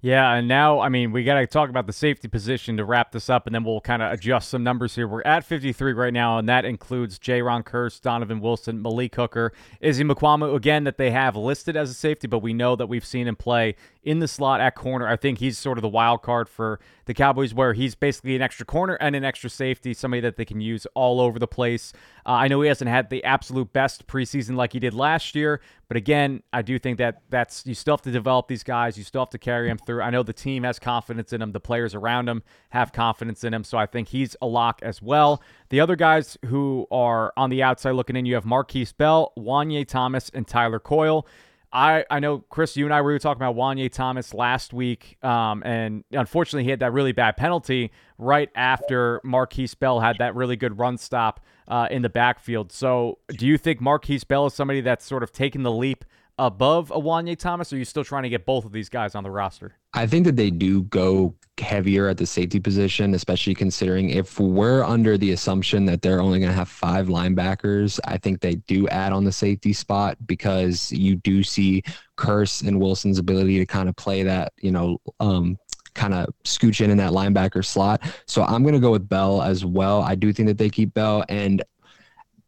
Yeah, and now, I mean, we got to talk about the safety position to wrap this up, and then we'll kind of adjust some numbers here. We're at fifty-three right now, and that includes Jaron Kearse, Donovan Wilson, Malik Hooker, Izzy Nquamu, again, that they have listed as a safety, but we know that we've seen him play in the slot at corner. I think he's sort of the wild card for the Cowboys, where he's basically an extra corner and an extra safety, somebody that they can use all over the place. Uh, I know he hasn't had the absolute best preseason like he did last year, but again, I do think that that's, you still have to develop these guys. You still have to carry them through. I know the team has confidence in him. The players around him have confidence in him, so I think he's a lock as well. The other guys who are on the outside looking in, you have Marquise Bell, Wanye Thomas, and Tyler Coyle. I, I know, Chris, you and I we were talking about Wanye Thomas last week, um, and unfortunately he had that really bad penalty right after Marquise Bell had that really good run stop uh, in the backfield. So do you think Marquise Bell is somebody that's sort of taken the leap above a Wanye Thomas, or are you still trying to get both of these guys on the roster? I think that they do go heavier at the safety position, especially considering if we're under the assumption that they're only going to have five linebackers, I think they do add on the safety spot because you do see Kearse and Wilson's ability to kind of play that, you know, um, kind of scooch in in that linebacker slot. So I'm going to go with Bell as well. I do think that they keep Bell, and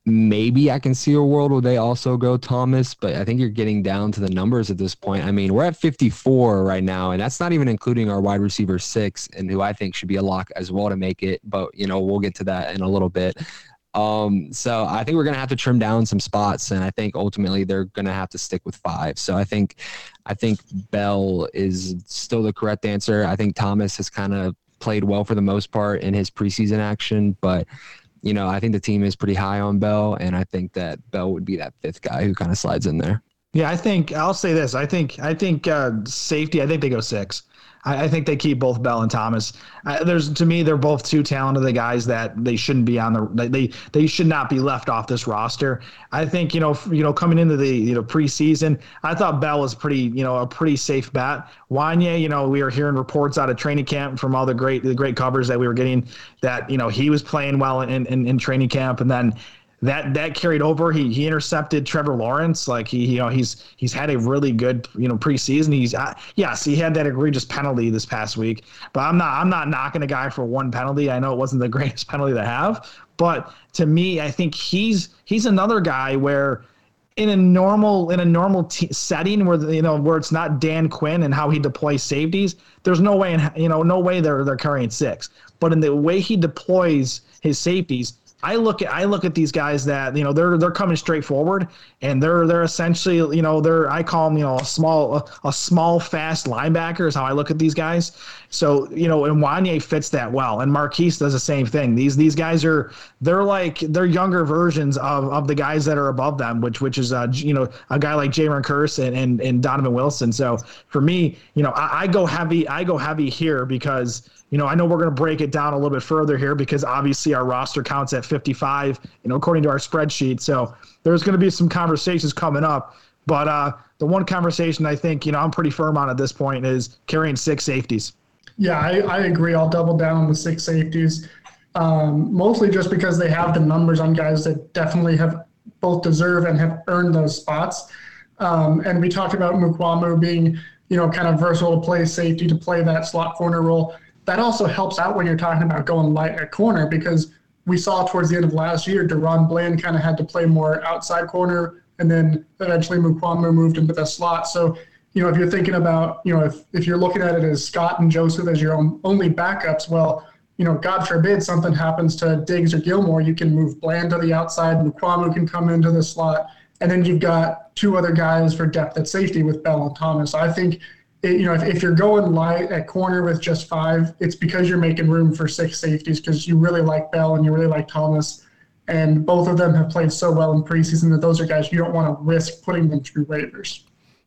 maybe I can see a world where they also go Thomas, but I think you're getting down to the numbers at this point. I mean, we're at fifty-four right now, and that's not even including our wide receiver six, and who I think should be a lock as well to make it. But, you know, we'll get to that in a little bit. Um, so I think we're going to have to trim down some spots, and I think ultimately they're going to have to stick with five. So I think, I think Bell is still the correct answer. I think Thomas has kind of played well for the most part in his preseason action, but you know, I think the team is pretty high on Bell, and I think that Bell would be that fifth guy who kind of slides in there. Yeah, I think I'll say this. I think I think uh, safety, I think they go six. I, I think they keep both Bell and Thomas. Uh, there's to me, they're both two talented the guys that they shouldn't be on the they they should not be left off this roster. I think you know f- you know coming into the you know preseason, I thought Bell was pretty you know a pretty safe bet. Wanya, you know we were hearing reports out of training camp from all the great the great covers that we were getting that you know he was playing well in in, in training camp, and then. That that carried over. He he intercepted Trevor Lawrence. Like he you know he's he's had a really good you know preseason. He's uh, yes he had that egregious penalty this past week. But I'm not I'm not knocking a guy for one penalty. I know it wasn't the greatest penalty to have, but to me I think he's he's another guy where in a normal in a normal t- setting where you know where it's not Dan Quinn and how he deploys safeties. There's no way in, you know no way they're they're carrying six. But in the way he deploys his safeties. I look at I look at these guys that you know they're they're coming straight forward and they're they're essentially you know they're I call them you know a small a, a small fast linebacker is how I look at these guys. So you know and Wanye fits that well and Marquise does the same thing. These these guys are they're like they're younger versions of, of the guys that are above them, which which is uh, you know a guy like Jaron Kearse and, and and Donovan Wilson. So for me you know I, I go heavy I go heavy here because. You know, I know we're going to break it down a little bit further here because obviously our roster counts at fifty-five, you know, according to our spreadsheet. So there's going to be some conversations coming up. But uh, the one conversation I think, you know, I'm pretty firm on at this point is carrying six safeties. Yeah, I, I agree. I'll double down on the six safeties, um, mostly just because they have the numbers on guys that definitely have both deserve and have earned those spots. Um, and we talked about Mukwamu being, you know, kind of versatile to play safety, to play that slot corner role. That also helps out when you're talking about going light at corner because we saw towards the end of last year, Deron Bland kind of had to play more outside corner and then eventually Mukwamu moved into the slot. So, you know, if you're thinking about, you know, if, if you're looking at it as Scott and Joseph as your own, only backups, well, you know, God forbid something happens to Diggs or Gilmore, you can move Bland to the outside, Mukwamu can come into the slot, and then you've got two other guys for depth at safety with Bell and Thomas. I think It, you know, if, if you're going light at corner with just five, it's because you're making room for six safeties because you really like Bell and you really like Thomas. And both of them have played so well in preseason that those are guys you don't want to risk putting them through waivers.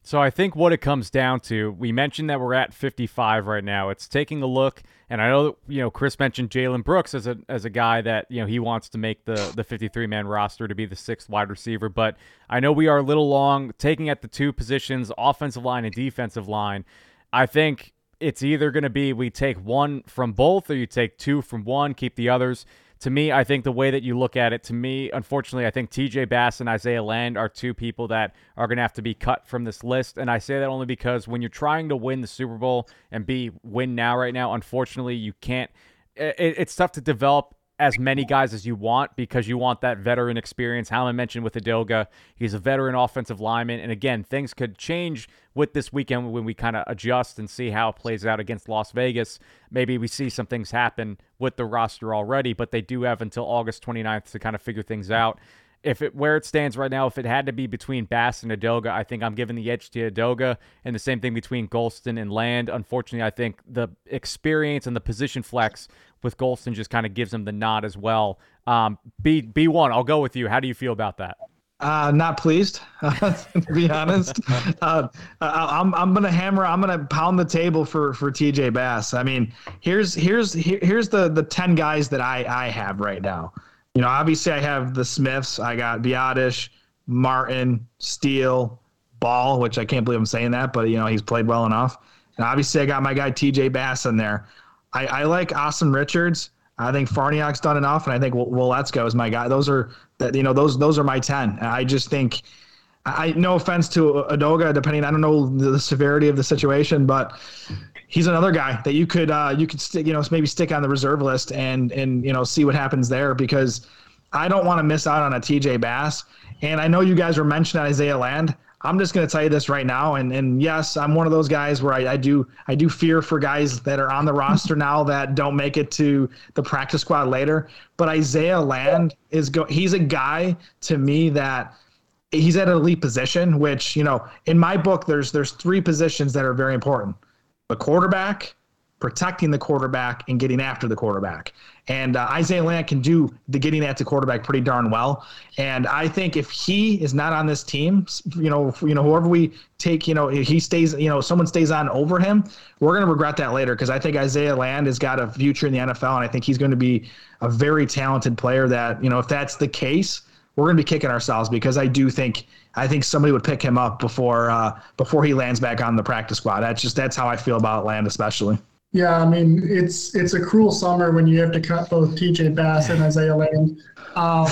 So I think what it comes down to, we mentioned that we're at fifty-five right now. It's taking a look. And I know, that, you know, Chris mentioned Jalen Brooks as a as a guy that, you know, he wants to make the the fifty-three man roster to be the sixth wide receiver. But I know we are a little long taking at the two positions, offensive line and defensive line. I think it's either going to be we take one from both or you take two from one, keep the others. To me, I think the way that you look at it, to me, unfortunately, I think T J Bass and Isaiah Land are two people that are going to have to be cut from this list. And I say that only because when you're trying to win the Super Bowl and be win now right now, unfortunately, you can't. It, it's tough to develop as many guys as you want because you want that veteran experience. Howman mentioned with Edoga, he's a veteran offensive lineman. And again, things could change with this weekend when we kind of adjust and see how it plays out against Las Vegas. Maybe we see some things happen with the roster already, but they do have until August twenty-ninth to kind of figure things out. If it where it stands right now, if it had to be between Bass and Edoga, I think I'm giving the edge to Edoga, and the same thing between Golston and Land. Unfortunately, I think the experience and the position flex with Golston just kind of gives him the nod as well. Um, B, B1, I'll go with you. How do you feel about that? Uh, not pleased, to be honest. Uh, I'm I'm gonna hammer. I'm gonna pound the table for, for T J Bass. I mean, here's here's here, here's the the ten guys that I I have right now. You know, obviously I have the Smiths. I got Biotish, Martin, Steele, Ball, which I can't believe I'm saying that, but, you know, he's played well enough. And obviously I got my guy T J Bass in there. I, I like Austin Richards. I think Farniok's done enough, and I think Willetsko is my guy. Those are, that you know, those those are my ten. I just think, I no offense to Edoga, depending, I don't know the severity of the situation, but he's another guy that you could uh, you could stick you know maybe stick on the reserve list and and you know see what happens there because I don't want to miss out on a T J Bass. And I know you guys were mentioning Isaiah Land. I'm just going to tell you this right now, and and yes, I'm one of those guys where I, I do I do fear for guys that are on the roster now that don't make it to the practice squad later. But Isaiah Land is go he's a guy to me that. He's at an elite position, which, you know, in my book, there's there's three positions that are very important. The quarterback, protecting the quarterback and getting after the quarterback. And uh, Isaiah Land can do the getting at the quarterback pretty darn well. And I think if he is not on this team, you know, if, you know, whoever we take, you know, he stays, you know, someone stays on over him, we're going to regret that later. Cause I think Isaiah Land has got a future in the N F L. And I think he's going to be a very talented player that, you know, if that's the case, we're going to be kicking ourselves, because I do think, I think somebody would pick him up before, uh, before he lands back on the practice squad. That's just, that's how I feel about Land, especially. Yeah, I mean, it's it's a cruel summer when you have to cut both T J Bass and Isaiah Land. Um,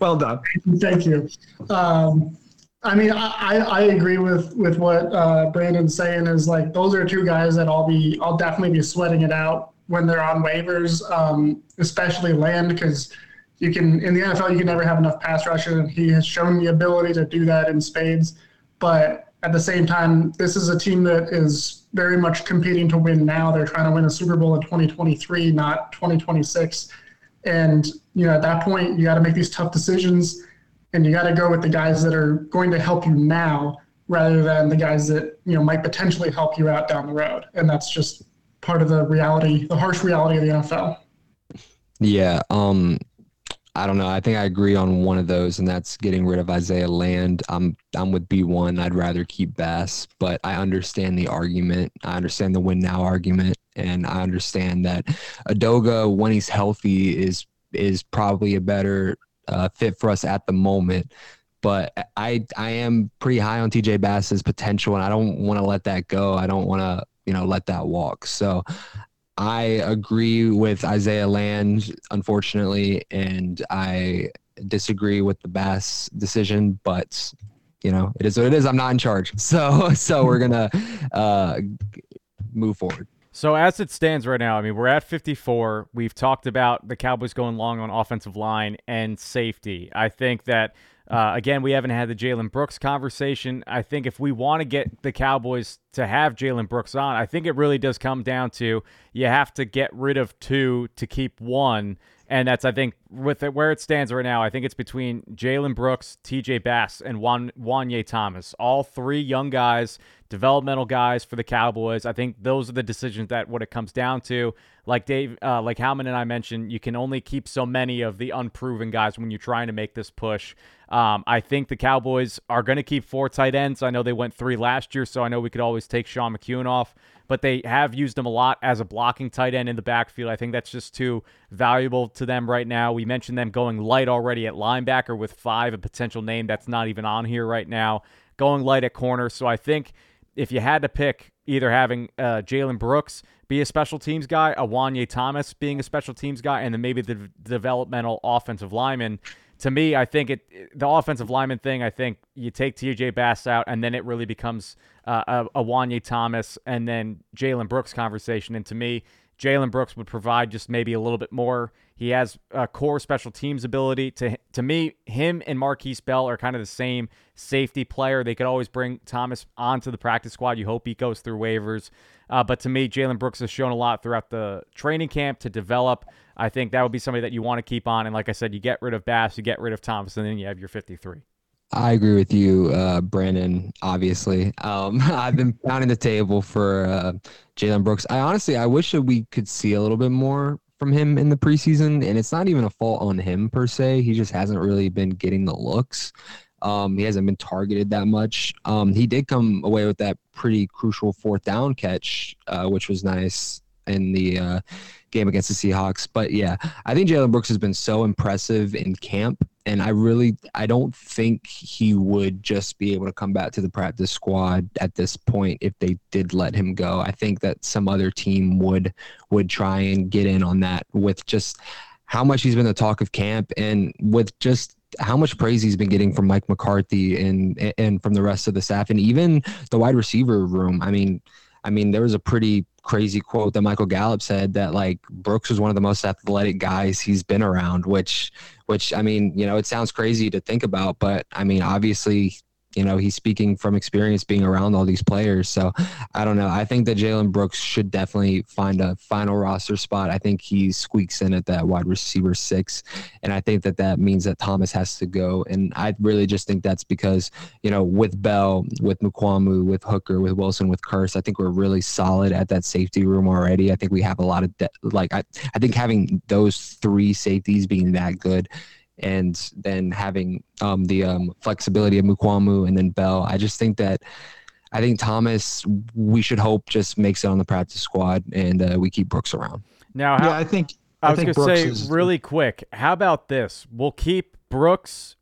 well done. Thank you. Um, I mean, I, I agree with with what uh, Brandon's saying. Is like those are two guys that I'll be I'll definitely be sweating it out when they're on waivers, um, especially Land, because you can in the N F L you can never have enough pass rusher, and he has shown the ability to do that in spades, but. At the same time, this is a team that is very much competing to win now. They're trying to win a Super Bowl in twenty twenty-three, not twenty twenty-six. And, you know, at that point, you got to make these tough decisions, and you got to go with the guys that are going to help you now rather than the guys that, you know, might potentially help you out down the road. And that's just part of the reality, the harsh reality of the N F L. Yeah. Um, I don't know. I think I agree on one of those, and that's getting rid of Isaiah Land. I'm I'm with B one. I'd rather keep Bass, but I understand the argument. I understand the win now argument, and I understand that Edoga, when he's healthy, is is probably a better uh, fit for us at the moment. But I I am pretty high on T J Bass's potential, and I don't want to let that go. I don't want to you know let that walk. So. I agree with Isaiah Land, unfortunately, and I disagree with the Bass decision, but, you know, it is what it is. I'm not in charge. So so we're going to uh, move forward. So as it stands right now, I mean, we're at fifty-four. We've talked about the Cowboys going long on offensive line and safety. I think that, uh, again, we haven't had the Jalen Brooks conversation. I think if we want to get the Cowboys to have Jalen Brooks on, I think it really does come down to you have to get rid of two to keep one. And that's, I think, with it, where it stands right now, I think it's between Jalen Brooks, T J Bass, and Wanye Thomas. All three young guys, developmental guys for the Cowboys. I think those are the decisions that what it comes down to. Like Dave, uh, like Howman and I mentioned, you can only keep so many of the unproven guys when you're trying to make this push. Um, I think the Cowboys are going to keep four tight ends. I know they went three last year, so I know we could always take Sean McEwen off. But they have used him a lot as a blocking tight end in the backfield. I think that's just too valuable to them right now. We mentioned them going light already at linebacker with five, a potential name that's not even on here right now, going light at corner. So I think if you had to pick either having uh, Jalen Brooks be a special teams guy, a Wanye Thomas being a special teams guy, and then maybe the v- developmental offensive lineman, to me, I think it the offensive lineman thing, I think you take T J Bass out, and then it really becomes uh, a, a Wanye Thomas and then Jalen Brooks conversation. And to me, Jalen Brooks would provide just maybe a little bit more. He has a core special teams ability. To to me, him and Marquise Bell are kind of the same safety player. They could always bring Thomas onto the practice squad. You hope he goes through waivers. Uh, but to me, Jalen Brooks has shown a lot throughout the training camp to develop. I think that would be somebody that you want to keep on. And like I said, you get rid of Bass, you get rid of Thomas, and then you have your fifty-three. I agree with you, uh, Brandon, obviously. Um, I've been pounding the table for uh, Jalen Brooks. I honestly, I wish that we could see a little bit more from him in the preseason, and it's not even a fault on him per se. He just hasn't really been getting the looks. Um, he hasn't been targeted that much. Um, he did come away with that pretty crucial fourth down catch, uh, which was nice in the uh, game against the Seahawks. But yeah, I think Jalen Brooks has been so impressive in camp. And I really, I don't think he would just be able to come back to the practice squad at this point if they did let him go. I think that some other team would would try and get in on that with just how much he's been the talk of camp and with just how much praise he's been getting from Mike McCarthy and and from the rest of the staff and even the wide receiver room. I mean, I mean, there was a pretty crazy quote that Michael Gallup said that like Brooks was one of the most athletic guys he's been around, which, which, I mean, you know, it sounds crazy to think about, but I mean, obviously, you know, he's speaking from experience being around all these players. So I don't know. I think that Jalen Brooks should definitely find a final roster spot. I think he squeaks in at that wide receiver six. And I think that that means that Thomas has to go. And I really just think that's because, you know, with Bell, with Mukwamu, with Hooker, with Wilson, with Kurse, I think we're really solid at that safety room already. I think we have a lot of de- like, I, I think having those three safeties being that good, and then having um, the um, flexibility of Mukwamu and then Bell, I just think that I think Thomas, we should hope, just makes it on the practice squad, and uh, we keep Brooks around. Now, how, yeah, I think I, I was going to say is, really quick. How about this? We'll keep Brooks,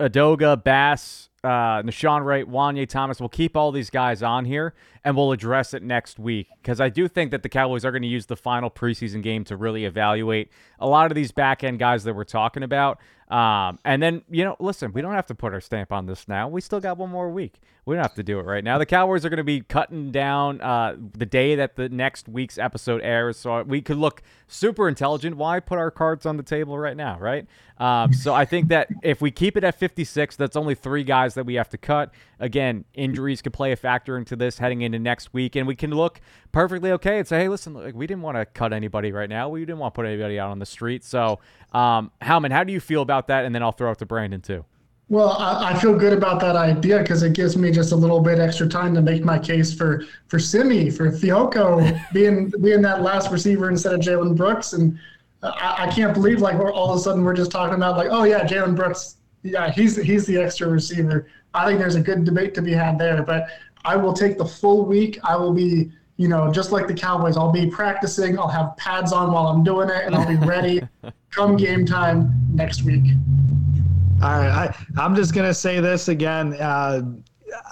Edoga, Bass, uh, N'Shawn Wright, Wanye Thomas. We'll keep all these guys on here, and we'll address it next week, because I do think that the Cowboys are going to use the final preseason game to really evaluate a lot of these back end guys that we're talking about. Um, and then, you know, listen, we don't have to put our stamp on this now. We still got one more week. We don't have to do it right now. The Cowboys are going to be cutting down uh, the day that the next week's episode airs, so we could look super intelligent. Why put our cards on the table right now, right? Um, so I think that if we keep it at fifty-six, that's only three guys that we have to cut. Again, injuries could play a factor into this heading into next week, and we can look perfectly okay and say, hey, listen, like, we didn't want to cut anybody right now. We didn't want to put anybody out on the street. So, um, Howman, how do you feel about that, and then I'll throw it to Brandon too. Well, I, I feel good about that idea because it gives me just a little bit extra time to make my case for for Sam'i, for Fehoko being being that last receiver instead of Jalen Brooks. And I, I can't believe like we're all of a sudden we're just talking about like, oh yeah, Jalen Brooks, yeah, he's he's the extra receiver. I think there's a good debate to be had there, but I will take the full week. I will be, you know, just like the Cowboys, I'll be practicing, I'll have pads on while I'm doing it, and I'll be ready come game time next week. All right, I, I'm just going to say this again. Uh,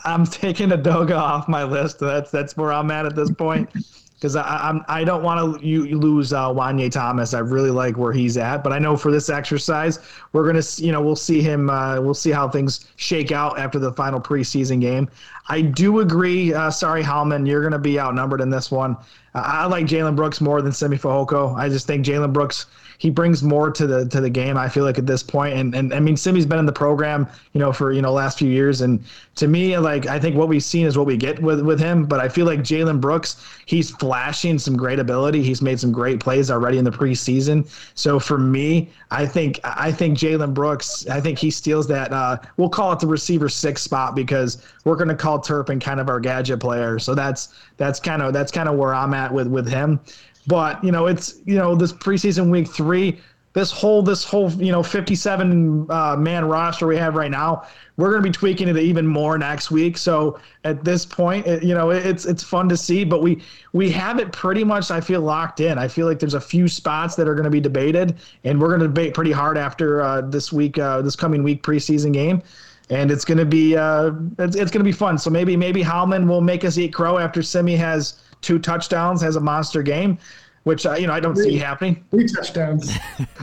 I'm taking Edoga off my list. That's that's where I'm at at this point because I I'm, I don't want to you, you lose uh, Wanye Thomas. I really like where he's at, but I know for this exercise, we're going to, you know, we'll see him, uh, we'll see how things shake out after the final preseason game. I do agree. Uh, sorry, Howman, you're going to be outnumbered in this one. Uh, I like Jalen Brooks more than Sam'i Fehoko. I just think Jalen Brooks, he brings more to the to the game, I feel like, at this point. And, and I mean, Simi's been in the program, you know, for, you know, last few years. And to me, like, I think what we've seen is what we get with, with him. But I feel like Jalen Brooks, he's flashing some great ability. He's made some great plays already in the preseason. So for me, I think I think Jalen Brooks, I think he steals that, uh, we'll call it the receiver six spot, because we're going to call Turpin kind of our gadget player. So that's that's kind of that's kind of where I'm at with with him. But you know, it's, you know, this preseason week three, this whole this whole you know fifty-seven uh, man roster we have right now, we're going to be tweaking it even more next week. So at this point, it, you know, it's it's fun to see, but we we have it pretty much, I feel, locked in. I feel like there's a few spots that are going to be debated, and we're going to debate pretty hard after uh, this week uh, this coming week preseason game. And it's gonna be uh, it's, it's gonna be fun. So maybe maybe Howman will make us eat crow after Sam'i has two touchdowns, has a monster game, which uh, you know I don't three, see happening. Three touchdowns.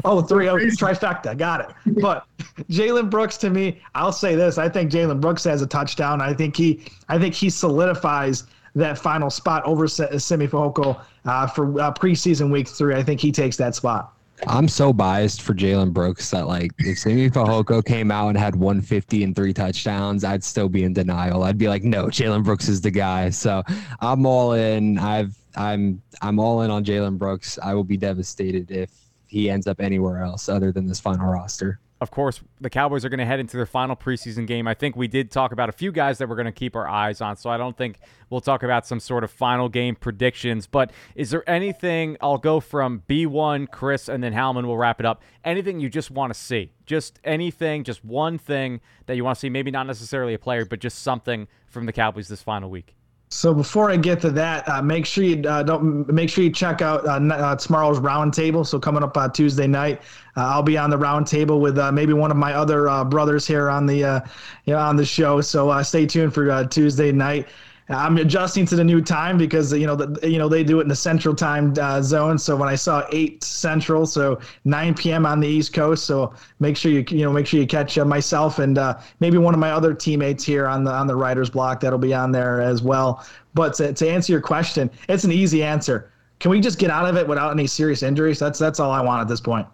oh, three oh, trifecta, got it. But Jalen Brooks, to me, I'll say this: I think Jalen Brooks has a touchdown. I think he I think he solidifies that final spot over Sam'i Fehoko uh, for uh, preseason week three. I think he takes that spot. I'm so biased for Jalen Brooks that, like, if Sam'i Fehoko came out and had one fifty and three touchdowns, I'd still be in denial. I'd be like, no, Jalen Brooks is the guy. So I'm all in. I've I'm I'm all in on Jalen Brooks. I will be devastated if he ends up anywhere else other than this final roster. Of course, the Cowboys are going to head into their final preseason game. I think we did talk about a few guys that we're going to keep our eyes on, so I don't think we'll talk about some sort of final game predictions. But is there anything, I'll go from B one, Chris, and then Howman will wrap it up, anything you just want to see? Just anything, just one thing that you want to see, maybe not necessarily a player, but just something from the Cowboys this final week? So before I get to that, uh, make sure you uh, don't make sure you check out uh, uh, tomorrow's roundtable. So coming up on uh, Tuesday night, uh, I'll be on the roundtable with uh, maybe one of my other uh, brothers here on the uh, you know, on the show. So uh, stay tuned for uh, Tuesday night. I'm adjusting to the new time because you know the, you know they do it in the Central Time uh, zone. So when I saw eight Central, so nine p.m. on the East Coast. So make sure you you know make sure you catch uh, myself and uh, maybe one of my other teammates here on the on the Writer's Block that'll be on there as well. But to, to answer your question, it's an easy answer. Can we just get out of it without any serious injuries? That's that's all I want at this point.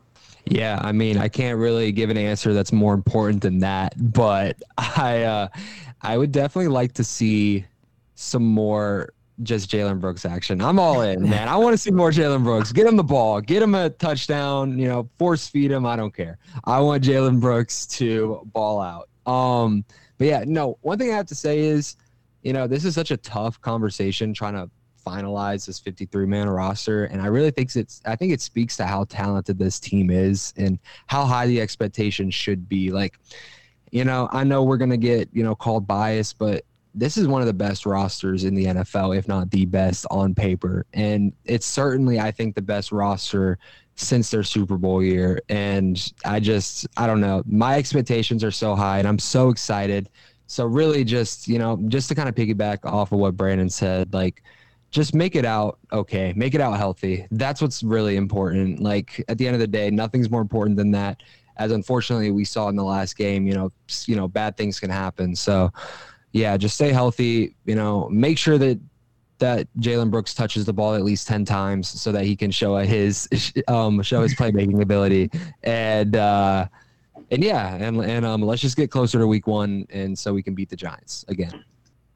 Yeah, I mean, I can't really give an answer that's more important than that, but I uh, I would definitely like to see some more just Jalen Brooks action. I'm all in, man. I want to see more Jalen Brooks. Get him the ball. Get him a touchdown. You know, force feed him. I don't care. I want Jalen Brooks to ball out. Um, but, yeah, no, one thing I have to say is, you know, this is such a tough conversation trying to finalize this fifty-three man roster, and I really think it's I think it speaks to how talented this team is and how high the expectations should be. Like, you know, I know we're going to get, you know, called biased, but this is one of the best rosters in the N F L, if not the best on paper. And it's certainly, I think, the best roster since their Super Bowl year. And I just, I don't know. My expectations are so high, and I'm so excited. So really just, you know, just to kind of piggyback off of what Brandon said, like, just make it out okay. Make it out healthy. That's what's really important. Like, at the end of the day, nothing's more important than that. As unfortunately we saw in the last game, you know, you know, bad things can happen. So, yeah, just stay healthy, you know, make sure that that Jalen Brooks touches the ball at least ten times so that he can show his um, show his playmaking ability. And uh, and yeah, and and um, let's just get closer to week one and so we can beat the Giants again.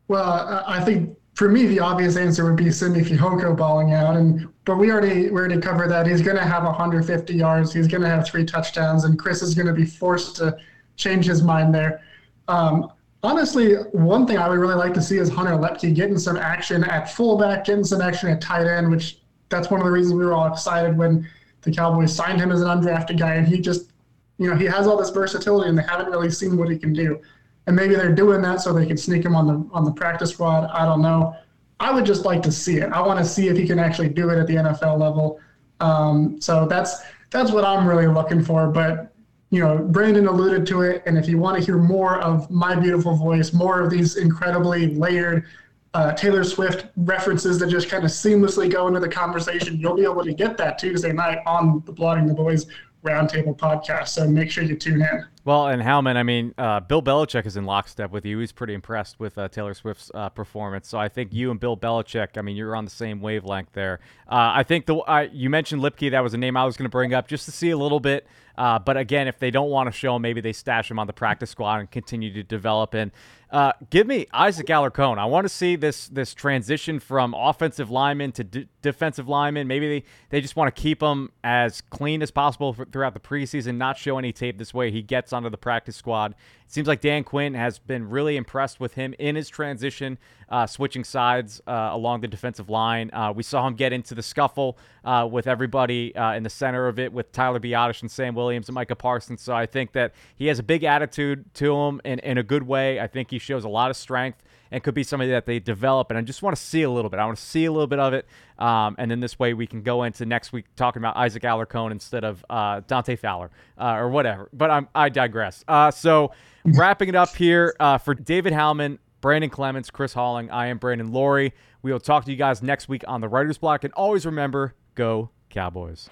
Well, I think for me the obvious answer would be Sam'i Fehoko balling out, and but we already we already covered that. He's going to have one hundred fifty yards. He's going to have three touchdowns, and Chris is going to be forced to change his mind there. Um, Honestly, one thing I would really like to see is Hunter Lepke getting some action at fullback, getting some action at tight end, which that's one of the reasons we were all excited when the Cowboys signed him as an undrafted guy. And he just, you know, he has all this versatility and they haven't really seen what he can do. And maybe they're doing that so they can sneak him on the on the practice squad. I don't know. I would just like to see it. I want to see if he can actually do it at the N F L level. Um, so that's that's what I'm really looking for. But you know, Brandon alluded to it, and if you want to hear more of my beautiful voice, more of these incredibly layered uh, Taylor Swift references that just kind of seamlessly go into the conversation, you'll be able to get that Tuesday night on the Blogging the Boys Roundtable podcast, so make sure you tune in. Well, and Howman, I mean, uh, Bill Belichick is in lockstep with you. He's pretty impressed with uh, Taylor Swift's uh, performance. So I think you and Bill Belichick, I mean, you're on the same wavelength there. Uh, I think the uh, you mentioned Lepke. That was a name I was going to bring up just to see a little bit. Uh, but again, if they don't want to show him, maybe they stash him on the practice squad and continue to develop. And uh, give me Isaac Alarcon. I want to see this this transition from offensive lineman to d- defensive lineman. Maybe they, they just want to keep him as clean as possible for, throughout the preseason, not show any tape. This way he gets onto the practice squad. It seems like Dan Quinn has been really impressed with him in his transition, uh, switching sides uh, along the defensive line. Uh, we saw him get into the scuffle uh, with everybody uh, in the center of it with Tyler Biadasz and Sam Williams and Micah Parsons. So I think that he has a big attitude to him in, in a good way. I think he shows a lot of strength and could be somebody that they develop. And I just want to see a little bit. I want to see a little bit of it. Um, and then this way we can go into next week talking about Isaac Alarcon instead of uh, Dante Fowler uh, or whatever. But I'm, I digress. Uh, so wrapping it up here uh, for David Howman, Brandon Clements, Chris Holling, I am Brandon Laurie. We will talk to you guys next week on the Writer's Block. And always remember, go Cowboys.